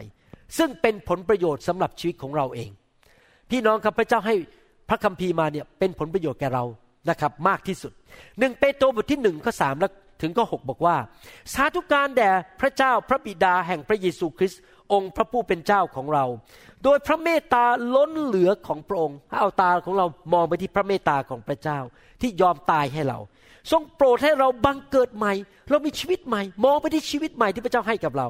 ซึ่งเป็นผลประโยชน์สำหรับชีวิตของเราเองพี่น้องครับพระเจ้าให้พระคัมภีร์มาเนี่ยเป็นผลประโยชน์แก่เรานะครับมากที่สุด1เปโตรบทที่1ข้อ3และถึงข้อ6บอกว่าสาธุการแด่พระเจ้าพระบิดาแห่งพระเยซูคริสต์องค์พระผู้เป็นเจ้าของเราโดยพระเมตตาล้นเหลือของพระองค์เอาตาของเรามองไปที่พระเมตตาของพระเจ้าที่ยอมตายให้เราทรงโปรดให้เราบังเกิดใหม่เรามีชีวิตใหม่มองไปที่ชีวิตใหม่ที่พระเจ้าให้กับเรา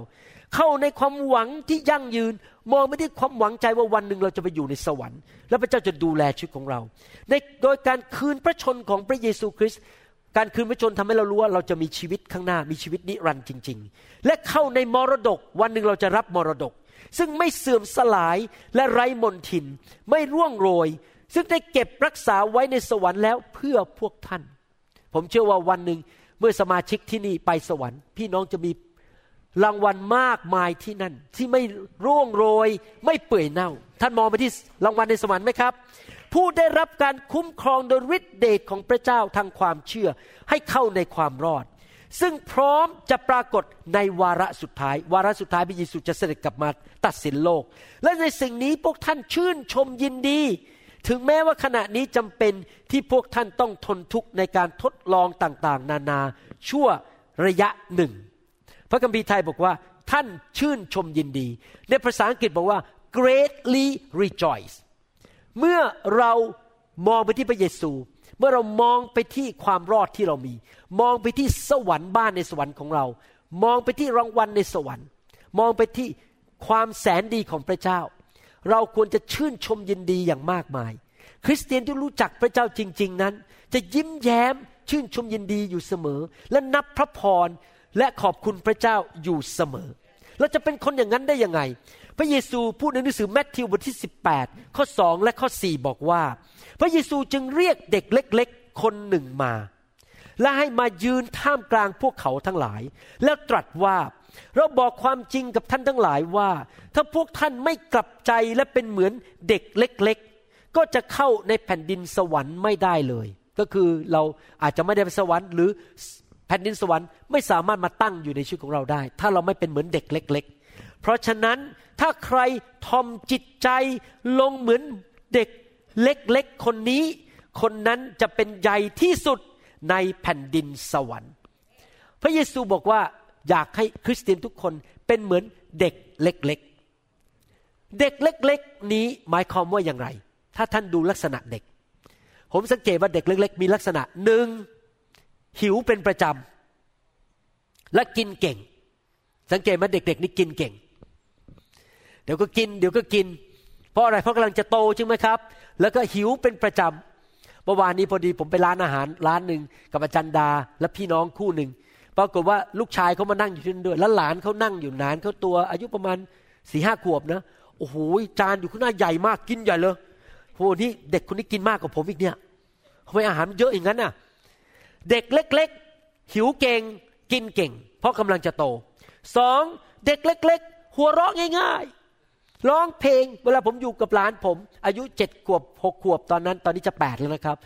เข้าในความหวังที่ยั่งยืนมองไปที่ความหวังใจว่าวันหนึ่งเราจะไปอยู่ในสวรรค์และพระเจ้าจะดูแลชีวิตของเราโดยการคืนพระชนของพระเยซูคริสต์การคืนพระชนทำให้เรารู้ว่าเราจะมีชีวิตข้างหน้ามีชีวิตนิรันดร์จริงๆและเข้าในมรดกวันหนึ่งเราจะรับมรดกซึ่งไม่เสื่อมสลายและไร้มนทินไม่ร่วงโรยซึ่งได้เก็บรักษาไว้ในสวรรค์แล้วเพื่อพวกท่านผมเชื่อว่าวันหนึ่งเมื่อสมาชิกที่นี่ไปสวรรค์พี่น้องจะมีรางวัลมากมายที่นั่นที่ไม่ร่วงโรยไม่เปื่อยเน่าท่านมองไปที่รางวัลในสวรรค์ไหมครับผู้ได้รับการคุ้มครองโดยฤทธิ์เดชของพระเจ้าทางความเชื่อให้เข้าในความรอดซึ่งพร้อมจะปรากฏในวาระสุดท้ายวาระสุดท้ายพระเยซูจะเสด็จกลับมาตัดสินโลกและในสิ่งนี้พวกท่านชื่นชมยินดีถึงแม้ว่าขณะนี้จำเป็นที่พวกท่านต้องทนทุกข์ในการทดลองต่างๆนานาชั่วระยะหนึ่งพระคัมภีร์ไทยบอกว่าท่านชื่นชมยินดีในภาษาอังกฤษบอกว่า greatly rejoice เมื่อเรามองไปที่พระเยซูเมื่อเรามองไปที่ความรอดที่เรามีมองไปที่สวรรค์บ้านในสวรรค์ของเรามองไปที่รางวัลในสวรรค์มองไปที่ความแสนดีของพระเจ้าเราควรจะชื่นชมยินดีอย่างมากมายคริสเตียนที่รู้จักพระเจ้าจริงๆนั้นจะยิ้มแย้มชื่นชมยินดีอยู่เสมอและนับพระพรและขอบคุณพระเจ้าอยู่เสมอ เราจะเป็นคนอย่างนั้นได้ยังไงพระเยซูพูดในหนังสือมัทธิวบทที่18ข้อ2และข้อ4บอกว่าพระเยซูจึงเรียกเด็กเล็กๆคนหนึ่งมาและให้มายืนท่ามกลางพวกเขาทั้งหลายแล้วตรัสว่าเราบอกความจริงกับท่านทั้งหลายว่าถ้าพวกท่านไม่กลับใจและเป็นเหมือนเด็กเล็กๆก็จะเข้าในแผ่นดินสวรรค์ไม่ได้เลยก็คือเราอาจจะไม่ได้ไปสวรรค์หรือแผ่นดินสวรรค์ไม่สามารถมาตั้งอยู่ในชีวิตของเราได้ถ้าเราไม่เป็นเหมือนเด็กเล็กๆเพราะฉะนั้นถ้าใครทอมจิตใจลงเหมือนเด็กเล็กๆคนนี้คนนั้นจะเป็นใหญ่ที่สุดในแผ่นดินสวรรค์พระเยซูบอกว่าอยากให้คริสเตียนทุกคนเป็นเหมือนเด็กเล็กๆเด็กเล็กๆนี้หมายความว่าอย่างไรถ้าท่านดูลักษณะเด็กผมสังเกตว่าเด็กเล็กๆมีลักษณะ1หิวเป็นประจำและกินเก่งสังเกตมั้ยเด็กๆนี่กินเก่งเดี๋ยวก็กินเพราะอะไรเพราะกำลังจะโตใช่มั้ยครับแล้วก็หิวเป็นประจำเมื่อวานนี้พอดีผมไปร้านอาหารร้านนึงกับอาจารย์ดาและพี่น้องคู่นึงปรากฏว่าลูกชายเขามานั่งอยู่ที่นั่นด้วยแล้วหลานเขานั่งอยู่นานเขาตัวอายุประมาณ 4-5 ขวบนะโอ้โหจานอยู่ข้างหน้าใหญ่มากกินใหญ่เลยโหนี่เด็กคนนี้กินมากกว่าผมอีกเนี่ยทำไมอาหารมันเยอะอย่างนั้นน่ะเด็กเล็กๆหิวเก่งกินเก่งเพราะกำลังจะโต2เด็กเล็กๆหัวเราะง่ายๆร้องเพลงเวลาผมอยู่กับหลานผมอายุ7ขวบ6ขวบตอนนี้จะ8แล้วนะครับ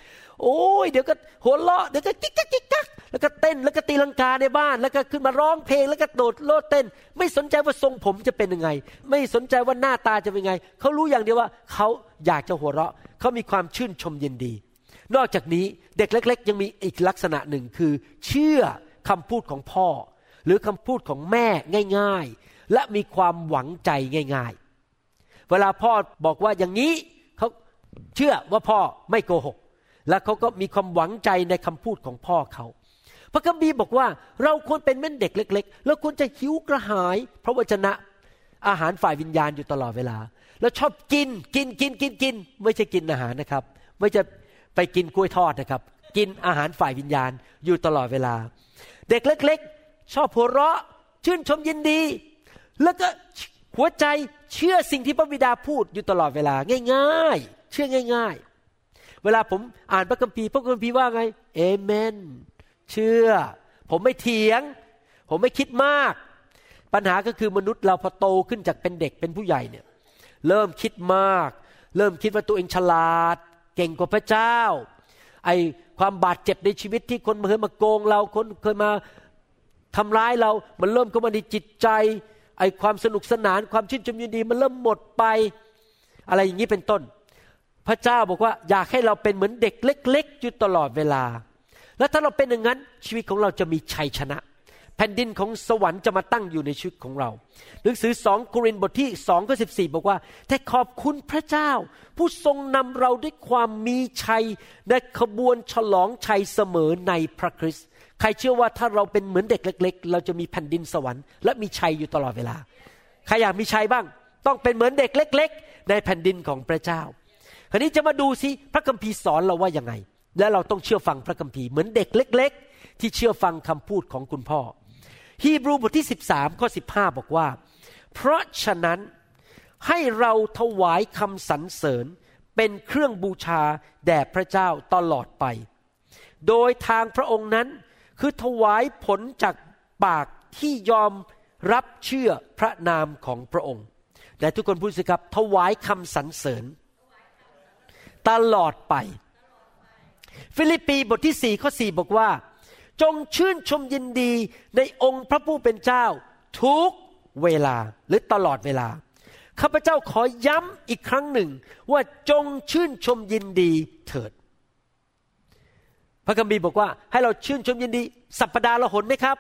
โอ้ยเดี๋ยวก็หัวเราะเดี๋ยวก็กิ๊กกักกิ๊กกักแล้วก็เต้นแล้วก็ตีลังกาในบ้านแล้วก็ขึ้นมาร้องเพลงแล้วก็โดดโลดเต้นไม่สนใจว่าทรงผมจะเป็นยังไงไม่สนใจว่าหน้าตาจะเป็นยังไงเขารู้อย่างเดียวว่าเขาอยากจะหัวเราะเขามีความชื่นชมยินดีนอกจากนี้เด็กเล็กๆยังมีอีกลักษณะหนึ่งคือเชื่อคำพูดของพ่อหรือคำพูดของแม่ง่ายๆและมีความหวังใจง่ายๆเวลาพ่อบอกว่าอย่างนี้เขาเชื่อว่าพ่อไม่โกหกและเขาก็มีความหวังใจในคำพูดของพ่อเขาพระคัมภีร์บอกว่าเราควรเป็นเหมือนเด็กเล็กๆเราควรจะหิวกระหายพระวจนะอาหารฝ่ายวิญญาณอยู่ตลอดเวลาเราชอบกินไม่ใช่กินอาหารนะครับไม่ใช่ไปกินกล้วยทอดนะครับกินอาหารฝ่ายวิญญาณอยู่ตลอดเวลาเด็กเล็กๆชอบหัวเราะชื่นชมยินดีแล้วก็หัวใจเชื่อสิ่งที่พระบิดาพูดอยู่ตลอดเวลาง่ายๆเชื่อง่ายๆเวลาผมอ่านพระคัมภีร์พระคัมภีร์ว่าไงเอเมนเชื่อผมไม่เถียงผมไม่คิดมากปัญหาก็คือมนุษย์เราพอโตขึ้นจากเป็นเด็กเป็นผู้ใหญ่เนี่ยเริ่มคิดมากเริ่มคิดว่าตัวเองฉลาดเก่งกว่าพระเจ้าไอ้ความบาดเจ็บในชีวิตที่คนเคยมาโกงเราคนเคยมาทำร้ายเรามันเริ่มเข้ามาในจิตใจไอ้ความสนุกสนานความชื่นชมยินดีมันเริ่มหมดไปอะไรอย่างนี้เป็นต้นพระเจ้าบอกว่าอยากให้เราเป็นเหมือนเด็กเล็กๆอยู่ตลอดเวลาและถ้าเราเป็นอย่างนั้นชีวิตของเราจะมีชัยชนะแผ่นดินของสวรรค์จะมาตั้งอยู่ในชีวิตของเราหนังสือ2โครินธ์บทที่2ข้อ14บอกว่าแต่ขอบคุณพระเจ้าผู้ทรงนำเราด้วยความมีชัยในขบวนฉลองชัยเสมอในพระคริสต์ใครเชื่อว่าถ้าเราเป็นเหมือนเด็กเล็กๆเราจะมีแผ่นดินสวรรค์และมีชัยอยู่ตลอดเวลาใครอยากมีชัยบ้างต้องเป็นเหมือนเด็กเล็กๆในแผ่นดินของพระเจ้าคราวนี้จะมาดูสิพระคัมภีร์สอนเราว่ายังไงและเราต้องเชื่อฟังพระคัมภีร์เหมือนเด็กเล็กๆที่เชื่อฟังคำพูดของคุณพ่อฮีบรูบทที่13ข้อ15บอกว่าเพราะฉะนั้นให้เราถวายคำสรรเสริญเป็นเครื่องบูชาแด่พระเจ้าตลอดไปโดยทางพระองค์นั้นคือถวายผลจากปากที่ยอมรับเชื่อพระนามของพระองค์แต่ทุกคนพูดสิครับถวายคำสรรเสริญตลอดไปฟิลิปปีบทที่4ข้อ4บอกว่าจงชื่นชมยินดีในองค์พระผู้เป็นเจ้าทุกเวลาหรือตลอดเวลาข้าพเจ้าขอย้ำอีกครั้งหนึ่งว่าจงชื่นชมยินดีเถิดพระคัมภีร์บอกว่าให้เราชื่นชมยินดีสัปดาห์ละหนไหมครับ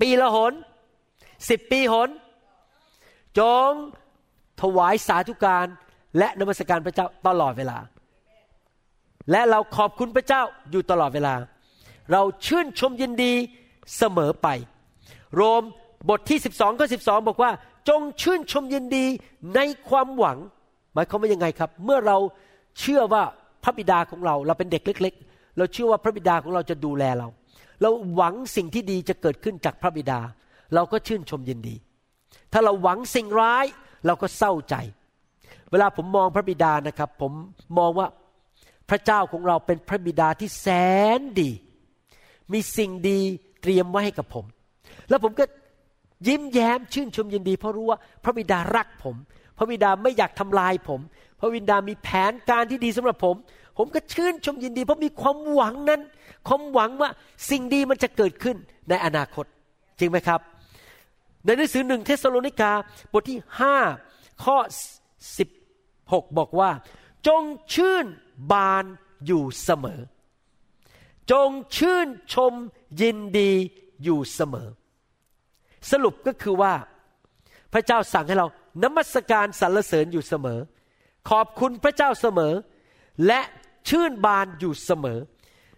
ปีละหน10ปีหนจงถวายสาธุการและนมัสการพระเจ้าตลอดเวลาและเราขอบคุณพระเจ้าอยู่ตลอดเวลาเราชื่นชมยินดีเสมอไปโรมบทที่12ข้อ12บอกว่าจงชื่นชมยินดีในความหวังหมายความว่ายังไงครับเมื่อเราเชื่อว่าพระบิดาของเราเป็นเด็กเล็กๆเราเชื่อว่าพระบิดาของเราจะดูแลเราหวังสิ่งที่ดีจะเกิดขึ้นจากพระบิดาเราก็ชื่นชมยินดี ถ้าเราหวังสิ่งร้ายเราก็เศร้าใจเวลาผมมองพระบิดานะครับผมมองว่าพระเจ้าของเราเป็นพระบิดาที่แสนดีมีสิ่งดีเตรียมไว้ให้กับผมแล้วผมก็ยิ้มแย้มชื่นชมยินดีเพราะรู้ว่าพระบิดารักผมพระบิดาไม่อยากทำลายผมพระบิดามีแผนการที่ดีสำหรับผมผมก็ชื่นชมยินดีเพราะมีความหวังนั้นความหวังว่าสิ่งดีมันจะเกิดขึ้นในอนาคตจริงไหมครับในหนังสือ1เธสโลนิกาบทที่5ข้อ16บอกว่าจงชื่นบานอยู่เสมอจงชื่นชมยินดีอยู่เสมอสรุปก็คือว่าพระเจ้าสั่งให้เรานมัสการสรรเสริญอยู่เสมอขอบคุณพระเจ้าเสมอและชื่นบานอยู่เสมอ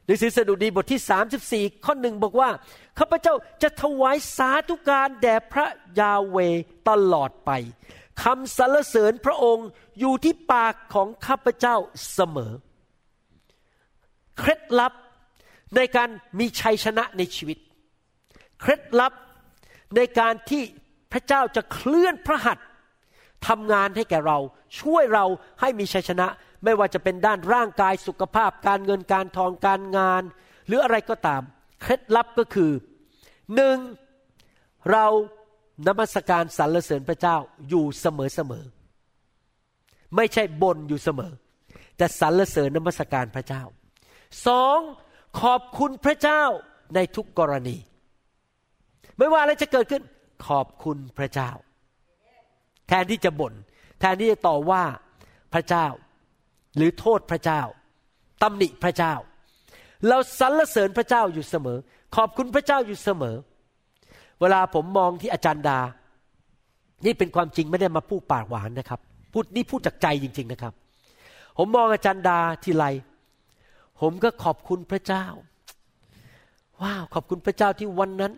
หนังสือสดุดีบทที่34ข้อ1บอกว่าข้าพเจ้าจะถวายสาธุการแด่พระยาเวห์ตลอดไปคำสรรเสริญพระองค์อยู่ที่ปากของข้าพเจ้าเสมอเคล็ดลับในการมีชัยชนะในชีวิตเคล็ดลับในการที่พระเจ้าจะเคลื่อนพระหัตถ์ทำงานให้แก่เราช่วยเราให้มีชัยชนะไม่ว่าจะเป็นด้านร่างกายสุขภาพการเงินการทองการงานหรืออะไรก็ตามเคล็ดลับก็คือ1เรานมัสการสรรเสริญพระเจ้าอยู่เสมอๆไม่ใช่บ่นอยู่เสมอแต่สรรเสริญนมัสการพระเจ้า2ขอบคุณพระเจ้าในทุกกรณีไม่ว่าอะไรจะเกิดขึ้นขอบคุณพระเจ้าแทนที่จะบ่นแทนที่จะต่อว่าพระเจ้าหรือโทษพระเจ้าตำหนิพระเจ้าเราสรรเสริญพระเจ้าอยู่เสมอขอบคุณพระเจ้าอยู่เสมอเวลาผมมองที่อาจารย์ดานี่เป็นความจริงไม่ได้มาพูดปากหวานนะครับพูดนี่พูดจากใจจริงๆนะครับผมมองอาจารย์ดาทีไรผมก็ขอบคุณพระเจ้าว้าวขอบคุณพระเจ้าที่วันนั้น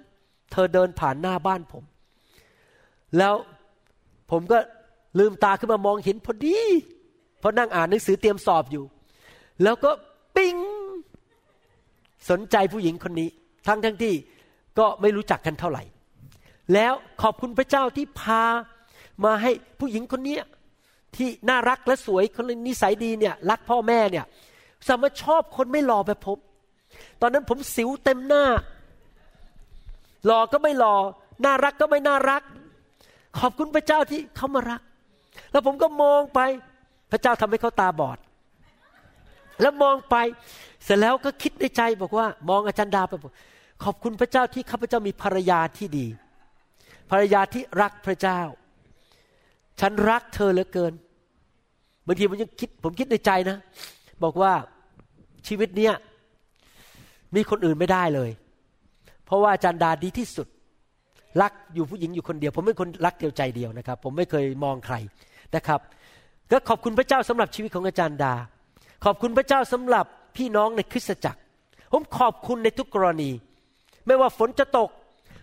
เธอเดินผ่านหน้าบ้านผมแล้วผมก็ลืมตาขึ้นมามองเห็นพอดีเพราะนั่งอ่านหนังสือเตรียมสอบอยู่แล้วก็ปิ๊งสนใจผู้หญิงคนนี้ทั้งที่ก็ไม่รู้จักกันเท่าไหร่แล้วขอบคุณพระเจ้าที่พามาให้ผู้หญิงคนนี้ที่น่ารักและสวยคนนิสัยดีเนี่ยรักพ่อแม่เนี่ยสามารถชอบคนไม่หล่อแบบผมตอนนั้นผมสิวเต็มหน้าหล่อก็ไม่หล่อน่ารักก็ไม่น่ารักขอบคุณพระเจ้าที่เขามารักแล้วผมก็มองไปพระเจ้าทำให้เขาตาบอดแล้วมองไปเสร็จแล้วก็คิดในใจบอกว่ามองอาจารย์ดาไปขอบคุณพระเจ้าที่ข้าพเจ้ามีภรรยาที่ดีภรรยาที่รักพระเจ้าฉันรักเธอเหลือเกินบางทีผมยังคิดในใจนะบอกว่าชีวิตเนี้ยมีคนอื่นไม่ได้เลยเพราะว่าอาจารย์ดาดีที่สุดรักอยู่ผู้หญิงอยู่คนเดียวผมเป็นคนรักเดียวใจเดียวนะครับผมไม่เคยมองใครนะครับก็ขอบคุณพระเจ้าสำหรับชีวิตของอาจารย์ดาขอบคุณพระเจ้าสำหรับพี่น้องในคริสตจักรผมขอบคุณในทุกกรณีไม่ว่าฝนจะตก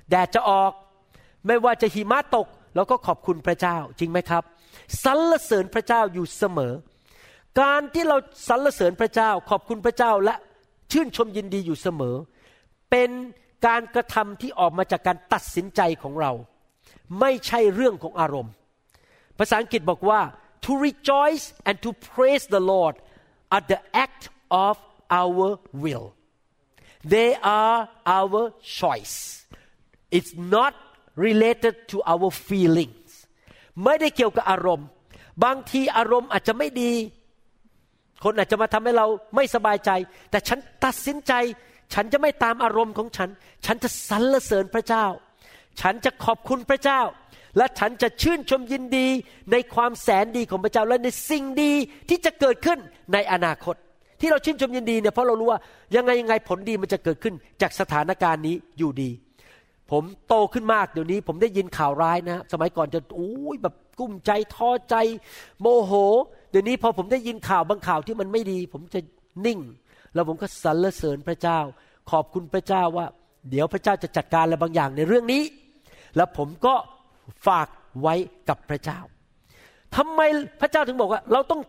แดดจะออกไม่ว่าจะหิมะตกเราก็ขอบคุณพระเจ้าจริงไหมครับสรรเสริญพระเจ้าอยู่เสมอการที่เราสรรเสริญพระเจ้าขอบคุณพระเจ้าและชื่นชมยินดีอยู่เสมอเป็นการกระทำที่ออกมาจากการตัดสินใจของเราไม่ใช่เรื่องของอารมณ์ภาษาอังกฤษบอกว่า to rejoice and to praise the Lord are the act of our will they are our choice it's not related to our feelings ไม่ได้เกี่ยวกับอารมณ์บางทีอารมณ์อาจจะไม่ดีคนอาจจะมาทำให้เราไม่สบายใจแต่ฉันตัดสินใจฉันจะไม่ตามอารมณ์ของฉันฉันจะสรรเสริญพระเจ้าฉันจะขอบคุณพระเจ้าและฉันจะชื่นชมยินดีในความแสนดีของพระเจ้าและในสิ่งดีที่จะเกิดขึ้นในอนาคตที่เราชื่นชมยินดีเนี่ยเพราะเรารู้ว่ายังไงผลดีมันจะเกิดขึ้นจากสถานการณ์นี้อยู่ดีผมโตขึ้นมากเดี๋ยวนี้ผมได้ยินข่าวร้ายนะสมัยก่อนจะแบบกุ้มใจท้อใจโมโหเดี๋ยวนี้พอผมได้ยินข่าวบางข่าวที่มันไม่ดีผมจะนิ่งแล้วผมก็สรรเสริญพระเจ้าขอบคุณพระเจ้าว่าเดี๋ยวพระเจ้าจะจัดการอะไรบางอย่างในเรื่องนี้แล้วผมก็ฝากไว้กับพระเจ้าทำไมพระเจ้าถึงบอกว่าเราต้อง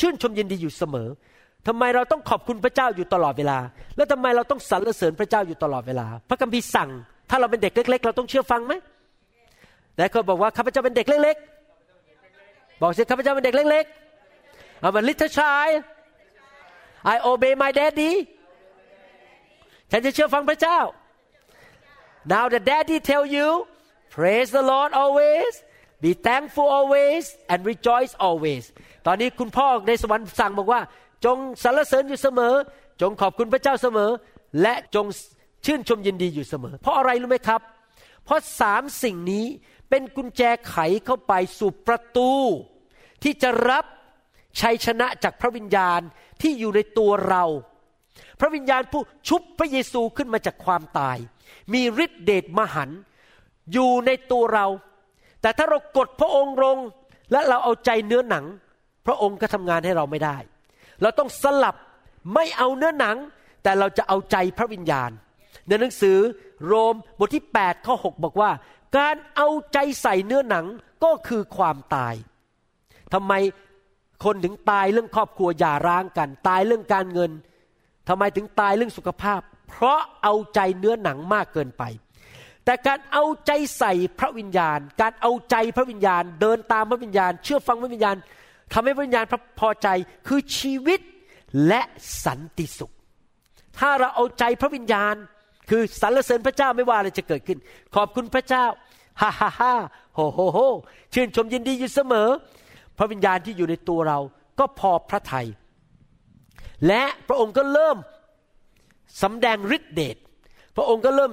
ชื่นชมยินดีอยู่เสมอทำไมเราต้องขอบคุณพระเจ้าอยู่ตลอดเวลาแล้วทำไมเราต้องสรรเสริญพระเจ้าอยู่ตลอดเวลาพระคัมภีร์สั่งถ้าเราเป็นเด็กเล็กๆเราต้องเชื่อฟังไหม หลายคนบอกว่าข้าพเจ้าเป็นเด็กเล็กๆบอกสิข้าพเจ้าเป็นเด็กเล็กๆI'm a little child I obey my daddy ฉันจะเชื่อฟังพระเจ้า Now the daddy tell you praise the Lord always be thankful always and rejoice always ตอนนี้คุณพ่อในสวรรค์สั่งบอกว่าจงสรรเสริญอยู่เสมอจงขอบคุณพระเจ้าเสมอและจงชื่นชมยินดีอยู่เสมอเพราะอะไรรู้ไหมครับเพราะสามสิ่งนี้เป็นกุญแจไขเข้าไปสู่ประตูที่จะรับชัยชนะจากพระวิญญาณที่อยู่ในตัวเราพระวิญญาณผู้ชุบพระเยซูขึ้นมาจากความตายมีฤทธิเดชมหันต์อยู่ในตัวเราแต่ถ้าเรากดพระองค์ลงและเราเอาใจเนื้อหนังพระองค์ก็ทำงานให้เราไม่ได้เราต้องสลับไม่เอาเนื้อหนังแต่เราจะเอาใจพระวิญญาณในหนังสือโรมบทที่8ข้อ6บอกว่าการเอาใจใส่เนื้อหนังก็คือความตายทำไมคนถึงตายเรื่องครอบครัวหย่าร้างกันตายเรื่องการเงินทำไมถึงตายเรื่องสุขภาพเพราะเอาใจเนื้อหนังมากเกินไปแต่การเอาใจใส่พระวิญญาณการเอาใจพระวิญญาณเดินตามพระวิญญาณเชื่อฟังพระวิญญาณทำให้พระวิญญาณพอใจคือชีวิตและสันติสุขถ้าเราเอาใจพระวิญญาณคือสรรเสริญพระเจ้าไม่ว่าอะไรจะเกิดขึ้นขอบคุณพระเจ้าฮ่าฮ่าฮ่าโฮโฮโฮชื่นชมยินดีอยู่เสมอพระวิญญาณที่อยู่ในตัวเราก็พอพระทัยและพระองค์ก็เริ่มสำแดงฤทธิเดชพระองค์ก็เริ่ม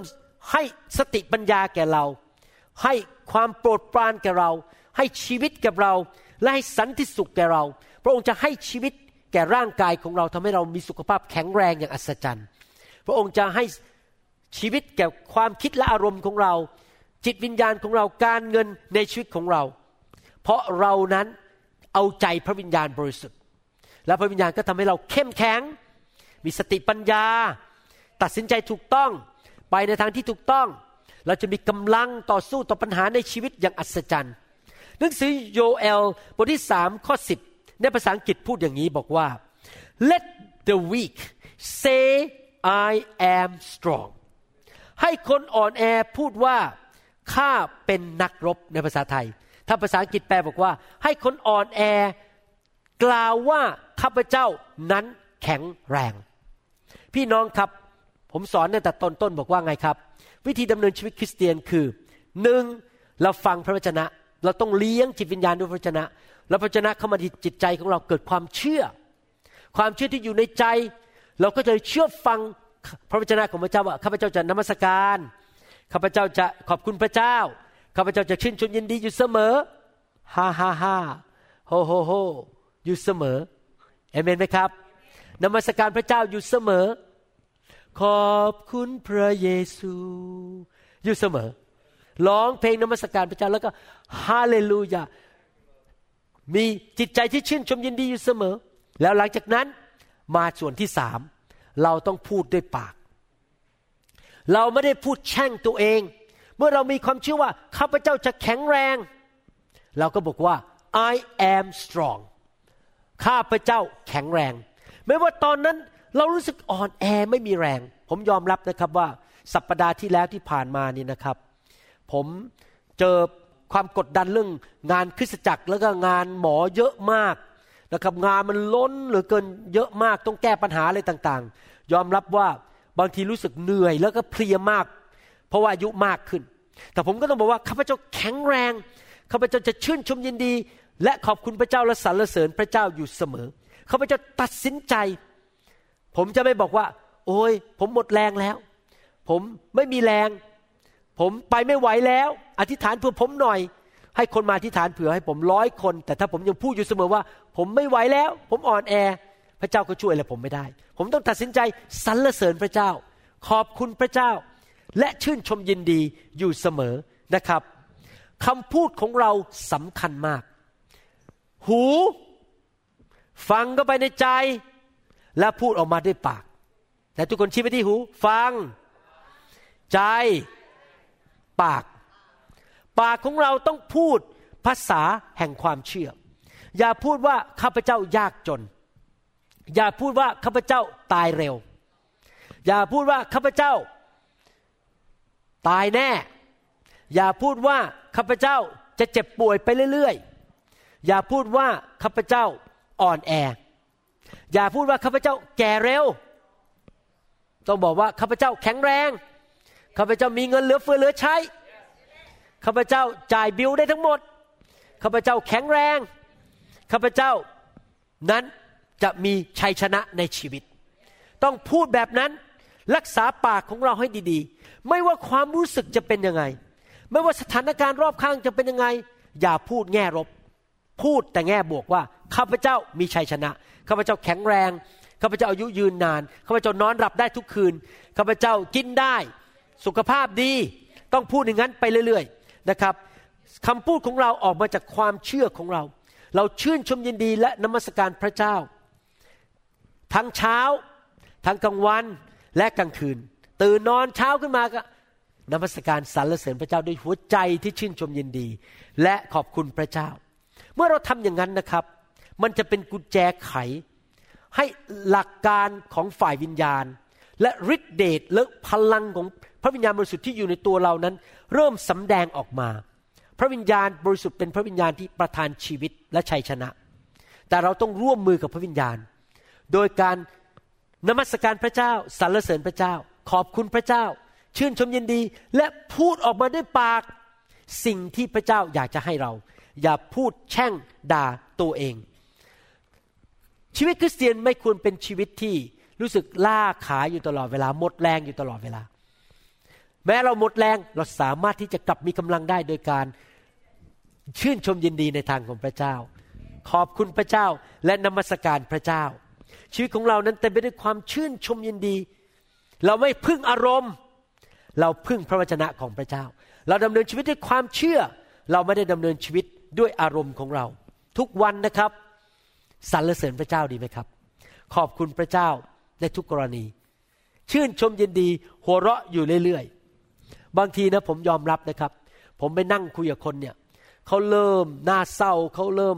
ให้สติปัญญาแก่เราให้ความโปรดปรานแก่เราให้ชีวิตแก่เราและให้สันติสุขแก่เราพระองค์จะให้ชีวิตแก่ร่างกายของเราทำให้เรามีสุขภาพแข็งแรงอย่างอัศจรรย์พระองค์จะให้ชีวิตแก่ความคิดและอารมณ์ของเราจิตวิญญาณของเราการเงินในชีวิตของเราเพราะเรานั้นเอาใจพระวิญญาณบริสุทธิ์และพระวิญญาณก็ทำให้เราเข้มแข็งมีสติปัญญาตัดสินใจถูกต้องไปในทางที่ถูกต้องเราจะมีกำลังต่อสู้ต่อปัญหาในชีวิตอย่างอัศจรรย์หนังสือโยเอลบทที่3ข้อ10ในภาษาอังกฤษพูดอย่างนี้บอกว่า Let the weak say I am strongให้คนอ่อนแอพูดว่าข้าเป็นนักรบในภาษาไทยถ้าภาษาอังกฤษแปลบอกว่าให้คนอ่อนแอกล่าวว่าข้าพเจ้านั้นแข็งแรงพี่น้องครับผมสอนตั้งแต่ต้นๆบอกว่าไงครับวิธีดำเนินชีวิตคริสเตียนคือ1เราฟังพระวจนะเราต้องเลี้ยงจิตวิญญาณด้วยพระวจนะแล้วพระวจนะเข้ามาที่จิตใจของเราเกิดความเชื่อความเชื่อที่อยู่ในใจเราก็จะเชื่อฟังพระวจนะของพระเจ้าว่าข้าพเจ้าจะนมัสการข้าพเจ้าจะขอบคุณพระเจ้าข้าพเจ้าจะชื่นชมยินดีอยู่เสมอฮ่าฮ่าฮ่าโฮโฮโฮอยู่เสมอเอเมนไหมครับนมัสการพระเจ้าอยู่เสมอขอบคุณพระเยซูอยู่เสมอร้องเพลงนมัสการพระเจ้าแล้วก็ฮาเลลูยามีจิตใจที่ชื่นชมยินดีอยู่เสมอแล้วหลังจากนั้นมาส่วนที่สามเราต้องพูดด้วยปากเราไม่ได้พูดแช่งตัวเองเมื่อเรามีความเชื่อว่าข้าพเจ้าจะแข็งแรงเราก็บอกว่า I am strong ข้าพเจ้าแข็งแรงไม่ว่าตอนนั้นเรารู้สึกอ่อนแอไม่มีแรงผมยอมรับนะครับว่าสัปดาห์ที่แล้วที่ผ่านมานี่นะครับผมเจอความกดดันเรื่องงานคริสตจักรแล้วก็งานหมอเยอะมากนะครับงานมันล้นเหลือเกินเยอะมากต้องแก้ปัญหาอะไรต่างๆยอมรับว่าบางทีรู้สึกเหนื่อยแล้วก็เพลียมากเพราะว่าอายุมากขึ้นแต่ผมก็ต้องบอกว่าข้าพเจ้าแข็งแรงข้าพเจ้าจะชื่นชมยินดีและขอบคุณพระเจ้าและสรรเสริญพระเจ้าอยู่เสมอข้าพเจ้าตัดสินใจผมจะไม่บอกว่าโอ้ยผมหมดแรงแล้วผมไม่มีแรงผมไปไม่ไหวแล้วอธิษฐานเผื่อผมหน่อยให้คนมาอธิษฐานเผื่อให้ผม100คนแต่ถ้าผมยังพูดอยู่เสมอว่าผมไม่ไหวแล้วผมอ่อนแอพระเจ้าก็ช่วยอะไรผมไม่ได้ผมต้องตัดสินใจสรรเสริญพระเจ้าขอบคุณพระเจ้าและชื่นชมยินดีอยู่เสมอนะครับคำพูดของเราสำคัญมากหูฟังเข้าไปในใจและพูดออกมาด้วยปากแต่ทุกคนชี้ไปที่หูฟังใจปากของเราต้องพูดภาษาแห่งความเชื่ออย่าพูดว่าข้าพเจ้ายากจนอย่าพูดว่าข้าพเจ้าตายเร็วอย่าพูดว่าข้าพเจ้าตายแน่ อย่าพูดว่าข้าพเจ้าจะเจ็บป่วยไปเรื่อยๆอย่าพูดว่าข้าพเจ้าอ่อนแออย่าพูดว่าข้าพเจ้าแก่เร็วต้องบอกว่าข้าพเจ้าแข็งแรงข้าพเจ้ามีเงินเหลือเฟือเหลือใช้ข้าพเจ้าจ่ายบิลได้ทั้งหมดข้าพเจ้าแข็งแรงข้าพเจ้านั้นจะมีชัยชนะในชีวิตต้องพูดแบบนั้นรักษาปากของเราให้ดีๆไม่ว่าความรู้สึกจะเป็นยังไงไม่ว่าสถานการณ์รอบข้างจะเป็นยังไงอย่าพูดแง่ลบพูดแต่แง่บวกว่าข้าพเจ้ามีชัยชนะข้าพเจ้าแข็งแรงข้าพเจ้าอายุยืนนานข้าพเจ้านอนหลับได้ทุกคืนข้าพเจ้ากินได้สุขภาพดีต้องพูดอย่างนั้นไปเรื่อยๆนะครับคำพูดของเราออกมาจากความเชื่อของเราเราชื่นชมยินดีและนมัสการพระเจ้าทั้งเช้าทั้งกลางวันและกลางคืนตื่นนอนเช้าขึ้นมาก็นมัสการสรรเสริญพระเจ้าด้วยหัวใจที่ชื่นชมยินดีและขอบคุณพระเจ้าเมื่อเราทำอย่างนั้นนะครับมันจะเป็นกุญแจไขให้หลักการของฝ่ายวิญญาณและฤทธิเดชและพลังของพระวิญญาณบริสุทธิ์ที่อยู่ในตัวเรานั้นเริ่มสำแดงออกมาพระวิญญาณบริสุทธิ์เป็นพระวิญญาณที่ประทานชีวิตและชัยชนะแต่เราต้องร่วมมือกับพระวิญญาณโดยการนมัสการพระเจ้าสรรเสริญพระเจ้าขอบคุณพระเจ้าชื่นชมยินดีและพูดออกมาด้วยปากสิ่งที่พระเจ้าอยากจะให้เราอย่าพูดแช่งด่าตัวเองชีวิตคริสเตียนไม่ควรเป็นชีวิตที่รู้สึกล่าขาอยู่ตลอดเวลาหมดแรงอยู่ตลอดเวลาแม้เราหมดแรงเราสามารถที่จะกลับมีกำลังได้โดยการชื่นชมยินดีในทางของพระเจ้าขอบคุณพระเจ้าและนมัสการพระเจ้าชีวิตของเรานั้นเต็มไปด้วยความชื่นชมยินดีเราไม่พึ่งอารมณ์เราพึ่งพระวจนะของพระเจ้าเราดำเนินชีวิตด้วยความเชื่อเราไม่ได้ดำเนินชีวิตด้วยอารมณ์ของเราทุกวันนะครับสรรเสริญพระเจ้าดีไหมครับขอบคุณพระเจ้าในทุกกรณีชื่นชมยินดีหัวเราะอยู่เรื่อยๆบางทีนะผมยอมรับนะครับผมไปนั่งคุยกับคนเนี่ยเขาเริ่มหน้าเศร้าเขาเริ่ม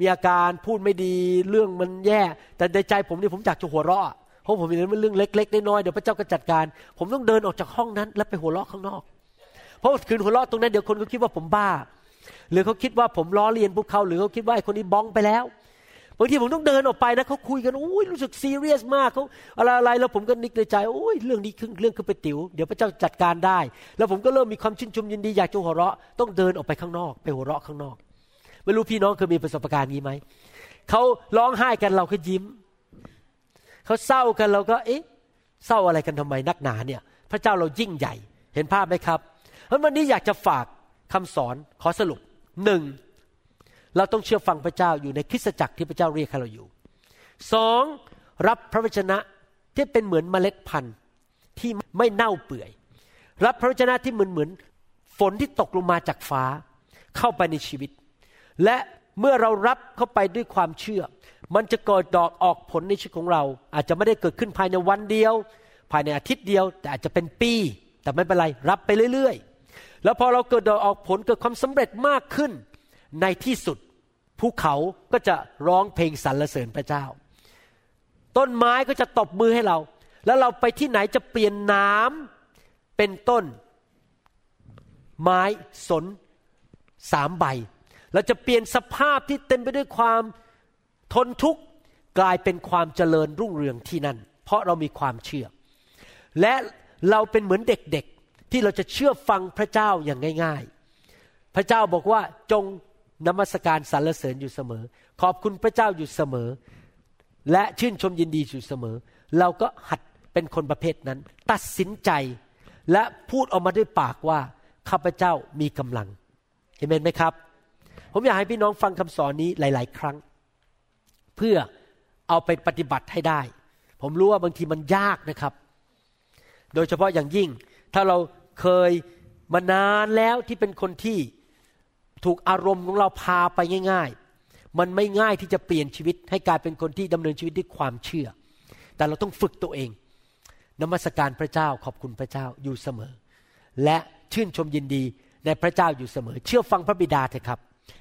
มีอาการพูดไม่ดีเรื่องมันแย่แต่ในใจผมนี่ผมอยากจะหัวเราะเพราะผมเห็นมันเรื่องเล็กๆน้อยๆเดี๋ยวพระเจ้าก็จัดการผมต้องเดินออกจากห้องนั้นแล้วไปหัวเราะข้างนอกเพราะคืนหัวเราะตรงนั้นเดี๋ยวคนเขาคิดว่าผมบ้าหรือเขาคิดว่าผมล้อเลียนพวกเขาหรือเขาคิดว่าไอ้คนนี้บ้องไปแล้วบางทีผมต้องเดินออกไปนะเขาคุยกันรู้สึกซีเรียสมากเขาอะไรๆแล้วผมก็นึกในใจเรื่องนี้เรื่องคือไปติ๋วเดี๋ยวพระเจ้าจัดการได้แล้วผมก็เริ่มมีความชื่นชมยินดีอยากจะหัวเราะต้องเดินออกไปข้างนอกไปหัวเราะข้างนอกไม่รู้พี่น้องเคยมีประสบการณ์นี้ไหมเขาร้องไห้กันเราก็ยิ้มเขาเศร้ากันเราก็เศร้าอะไรกันทำไมนักหนาเนี่ยพระเจ้าเรายิ่งใหญ่เห็นภาพไหมครับวันนี้อยากจะฝากคำสอนขอสรุป 1. เราต้องเชื่อฟังพระเจ้าอยู่ในคริสตจักรที่พระเจ้าเรียกให้เราอยู่ 2. รับพระวจนะที่เป็นเหมือนเมล็ดพันธุ์ที่ไม่เน่าเปื่อยรับพระวจนะที่เหมือนฝนที่ตกลงมาจากฟ้าเข้าไปในชีวิตและเมื่อเรารับเข้าไปด้วยความเชื่อมันจะเกิดดอกออกผลในชีวิตของเราอาจจะไม่ได้เกิดขึ้นภายในวันเดียวภายในอาทิตย์เดียวแต่อาจจะเป็นปีแต่ไม่เป็นไรรับไปเรื่อยๆแล้วพอเราเกิดดอกออกผลเกิดความสำเร็จมากขึ้นในที่สุดภูเขาก็จะร้องเพลงสรรเสริญพระเจ้าต้นไม้ก็จะตบมือให้เราแล้วเราไปที่ไหนจะเปลี่ยนน้ำเป็นต้นไม้สน3ใบเราจะเปลี่ยนสภาพที่เต็มไปด้วยความทนทุกข์กลายเป็นความเจริญรุ่งเรืองที่นั่นเพราะเรามีความเชื่อและเราเป็นเหมือนเด็กๆที่เราจะเชื่อฟังพระเจ้าอย่างง่ายๆพระเจ้าบอกว่าจงนมัสการสรรเสริญอยู่เสมอขอบคุณพระเจ้าอยู่เสมอและชื่นชมยินดีอยู่เสมอเราก็หัดเป็นคนประเภทนั้นตัดสินใจและพูดออกมาด้วยปากว่าข้าพเจ้ามีกำลังเอเมนไหมครับผมอยากให้พี่น้องฟังคำสอนนี้หลายๆครั้งเพื่อเอาไปปฏิบัติให้ได้ผมรู้ว่าบางทีมันยากนะครับโดยเฉพาะอย่างยิ่งถ้าเราเคยมานานแล้วที่เป็นคนที่ถูกอารมณ์ของเราพาไปง่ายๆมันไม่ง่ายที่จะเปลี่ยนชีวิตให้กลายเป็นคนที่ดำเนินชีวิตด้วยความเชื่อแต่เราต้องฝึกตัวเองนมัสการพระเจ้าขอบคุณพระเจ้าอยู่เสมอและชื่นชมยินดีในพระเจ้าอยู่เสมอเชื่อฟังพระบิดาเถอะครับ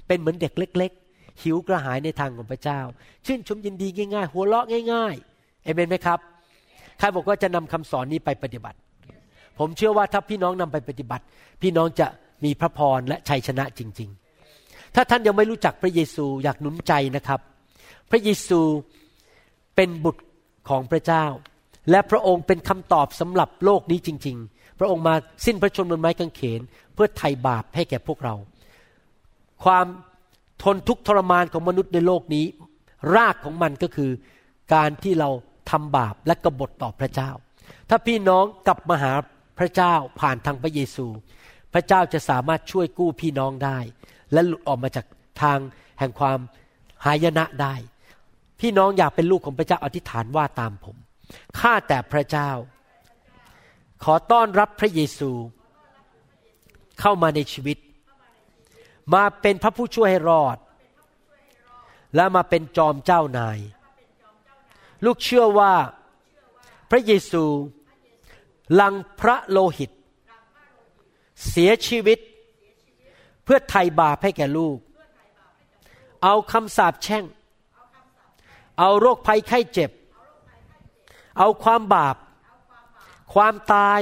เป็นเหมือนเด็กเล็กๆหิวกระหายในทางของพระเจ้าชื่นชมยินดีง่ายๆหัวเราะง่ายๆเอเมนไหมครับใครบอกว่าจะนำคำสอนนี้ไปปฏิบัติ ผมเชื่อว่าถ้าพี่น้องนำไปปฏิบัติพี่น้องจะมีพระพรและชัยชนะจริงๆถ้าท่านยังไม่รู้จักพระเยซูอยากหนุนใจนะครับพระเยซูเป็นบุตรของพระเจ้าและพระองค์เป็นคำตอบสำหรับโลกนี้จริงๆพระองค์มาสิ้นพระชนม์บนไม้กางเขนเพื่อไถ่บาปให้แก่พวกเราความทนทุกข์ทรมานของมนุษย์ในโลกนี้รากของมันก็คือการที่เราทำบาปและกบฏต่อพระเจ้าถ้าพี่น้องกลับมาหาพระเจ้าผ่านทางพระเยซูพระเจ้าจะสามารถช่วยกู้พี่น้องได้และหลุดออกมาจากทางแห่งความหายนะได้พี่น้องอยากเป็นลูกของพระเจ้าอธิษฐานว่าตามผมข้าแต่พระเจ้าขอต้อนรับพระเยซูเข้ามาในชีวิตมาเป็นพระผู้ช่วยให้รอดและมาเป็นจอมเจ้านายลูกเชื่อว่าพระเยซูหลั่งพระโลหิตเสียชีวิตเพื่อไถ่บาปให้แก่ลูกเอาคำสาปแช่งเอาโรคภัยไข้เจ็บเอาความบาปความตาย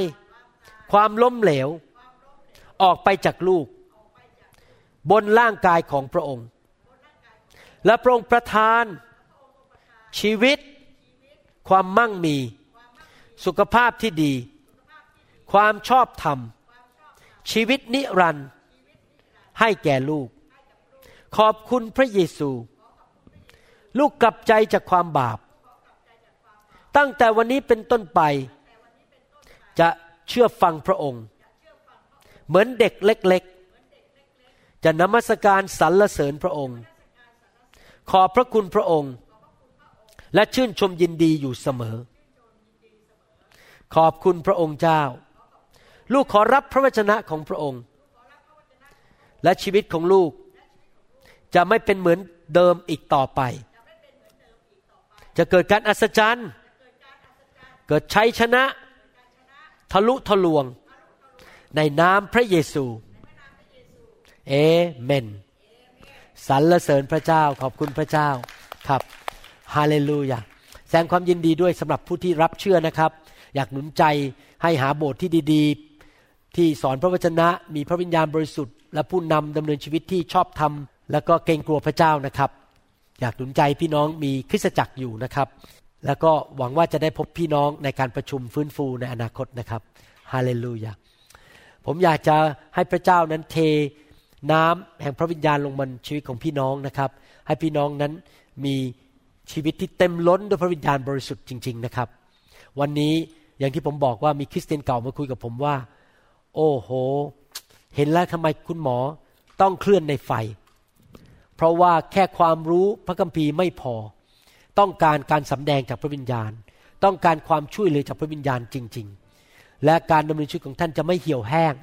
ความล้มเหลวออกไปจากลูกบนร่างกายของพระองค์และพระองค์ประทานชีวิตความมั่งมีสุขภาพที่ดีความชอบธรรมชีวิตนิรันดร์ให้แก่ลูกขอบคุณพระเยซูลูกกลับใจจากความบาปตั้งแต่วันนี้เป็นต้นไปจะเชื่อฟังพระองค์เหมือนเด็กเล็กๆจะนมัสการสรรเสริญพระองค์ขอบพระคุณพระองค์และชื่นชมยินดีอยู่เสมอขอบคุณพระองค์เจ้าลูกขอรับพระวจนะของพระองค์และชีวิตของลูกจะไม่เป็นเหมือนเดิมอีกต่อไปจะเกิดการอัศจรรย์เกิดชัยชนะทะลุทะลวงในนามพระเยซูเอเมนสรรเสริญพระเจ้าขอบคุณพระเจ้าครับฮาเลลูยาแสดงความยินดีด้วยสำหรับผู้ที่รับเชื่อนะครับอยากหนุนใจให้หาโบสถ์ที่ดีๆที่สอนพระวจนะมีพระวิญญาณบริสุทธิ์และผู้นำดำเนินชีวิตที่ชอบธรรมแล้วก็เกรงกลัวพระเจ้านะครับอยากหนุนใจพี่น้องมีคริสตจักรอยู่นะครับแล้วก็หวังว่าจะได้พบพี่น้องในการประชุมฟื้นฟูในอนาคตนะครับฮาเลลูยาผมอยากจะให้พระเจ้านั้นเทน้ำแห่งพระวิญญาณลงบนชีวิตของพี่น้องนะครับให้พี่น้องนั้นมีชีวิตที่เต็มล้นด้วยพระวิญญาณบริสุทธิ์จริงๆนะครับวันนี้อย่างที่ผมบอกว่ามีคริสเตียนเก่ามาคุยกับผมว่าโอ้โหเห็นแล้วทำไมคุณหมอต้องเคลื่อนในไฟเพราะว่าแค่ความรู้พระคัมภีร์ไม่พอต้องการการสำแดงจากพระวิญญาณต้องการความช่วยเหลือจากพระวิญญาณจริงๆและการดำเนินชีวิตของท่านจะไม่เหี่ยวแห้ง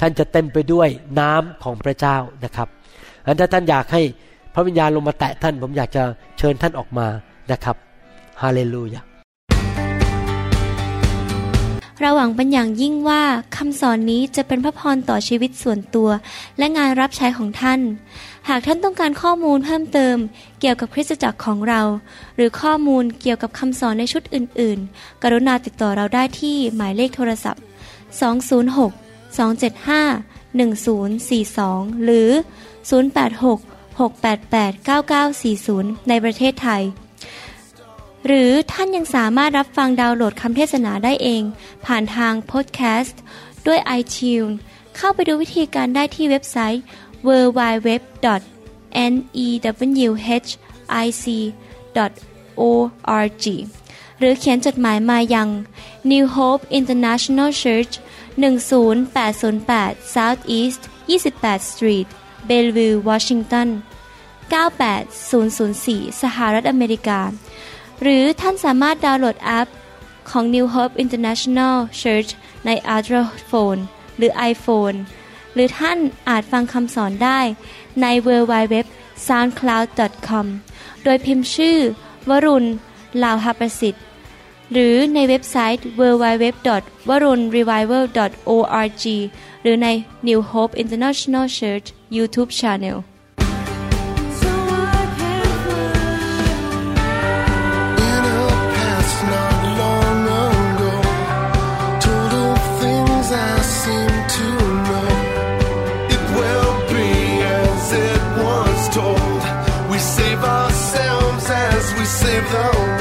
ท่านจะเต็มไปด้วยน้ำของพระเจ้านะครับงั้นถ้าท่านอยากให้พระวิญญาณลงมาแตะท่านผมอยากจะเชิญท่านออกมานะครับฮาเลลูยาเราหวังเป็นอย่างยิ่งว่าคำสอนนี้จะเป็นพระพรต่อชีวิตส่วนตัวและงานรับใช้ของท่านหากท่านต้องการข้อมูลเพิ่มเติมเกี่ยวกับคริสตจักรของเราหรือข้อมูลเกี่ยวกับคำสอนในชุดอื่นๆกรุณาติดต่อเราได้ที่หมายเลขโทรศัพท์206-275-1042หรือ086-688-9940ในประเทศไทยหรือท่านยังสามารถรับฟังดาวน์โหลดคำเทศนาได้เองผ่านทางพอดแคสต์ด้วย iTunes เข้าไปดูวิธีการได้ที่เว็บไซต์ www.newhic.org หรือเขียนจดหมายมายัง New Hope International Church 10808 South East 28th Street Bellevue Washington 98004 สหรัฐอเมริกาหรือท่านสามารถดาวน์โหลดแอปของ New Hope International Church ใน Android Phone หรือ iPhone หรือท่านอาจฟังคำสอนได้ใน www.soundcloud.com โดยพิมพ์ชื่อวรุณ ลาวหประสิทธิ์หรือในเว็บไซต์ www.warunrevival.org หรือใน New Hope International Church YouTube Channel save the world.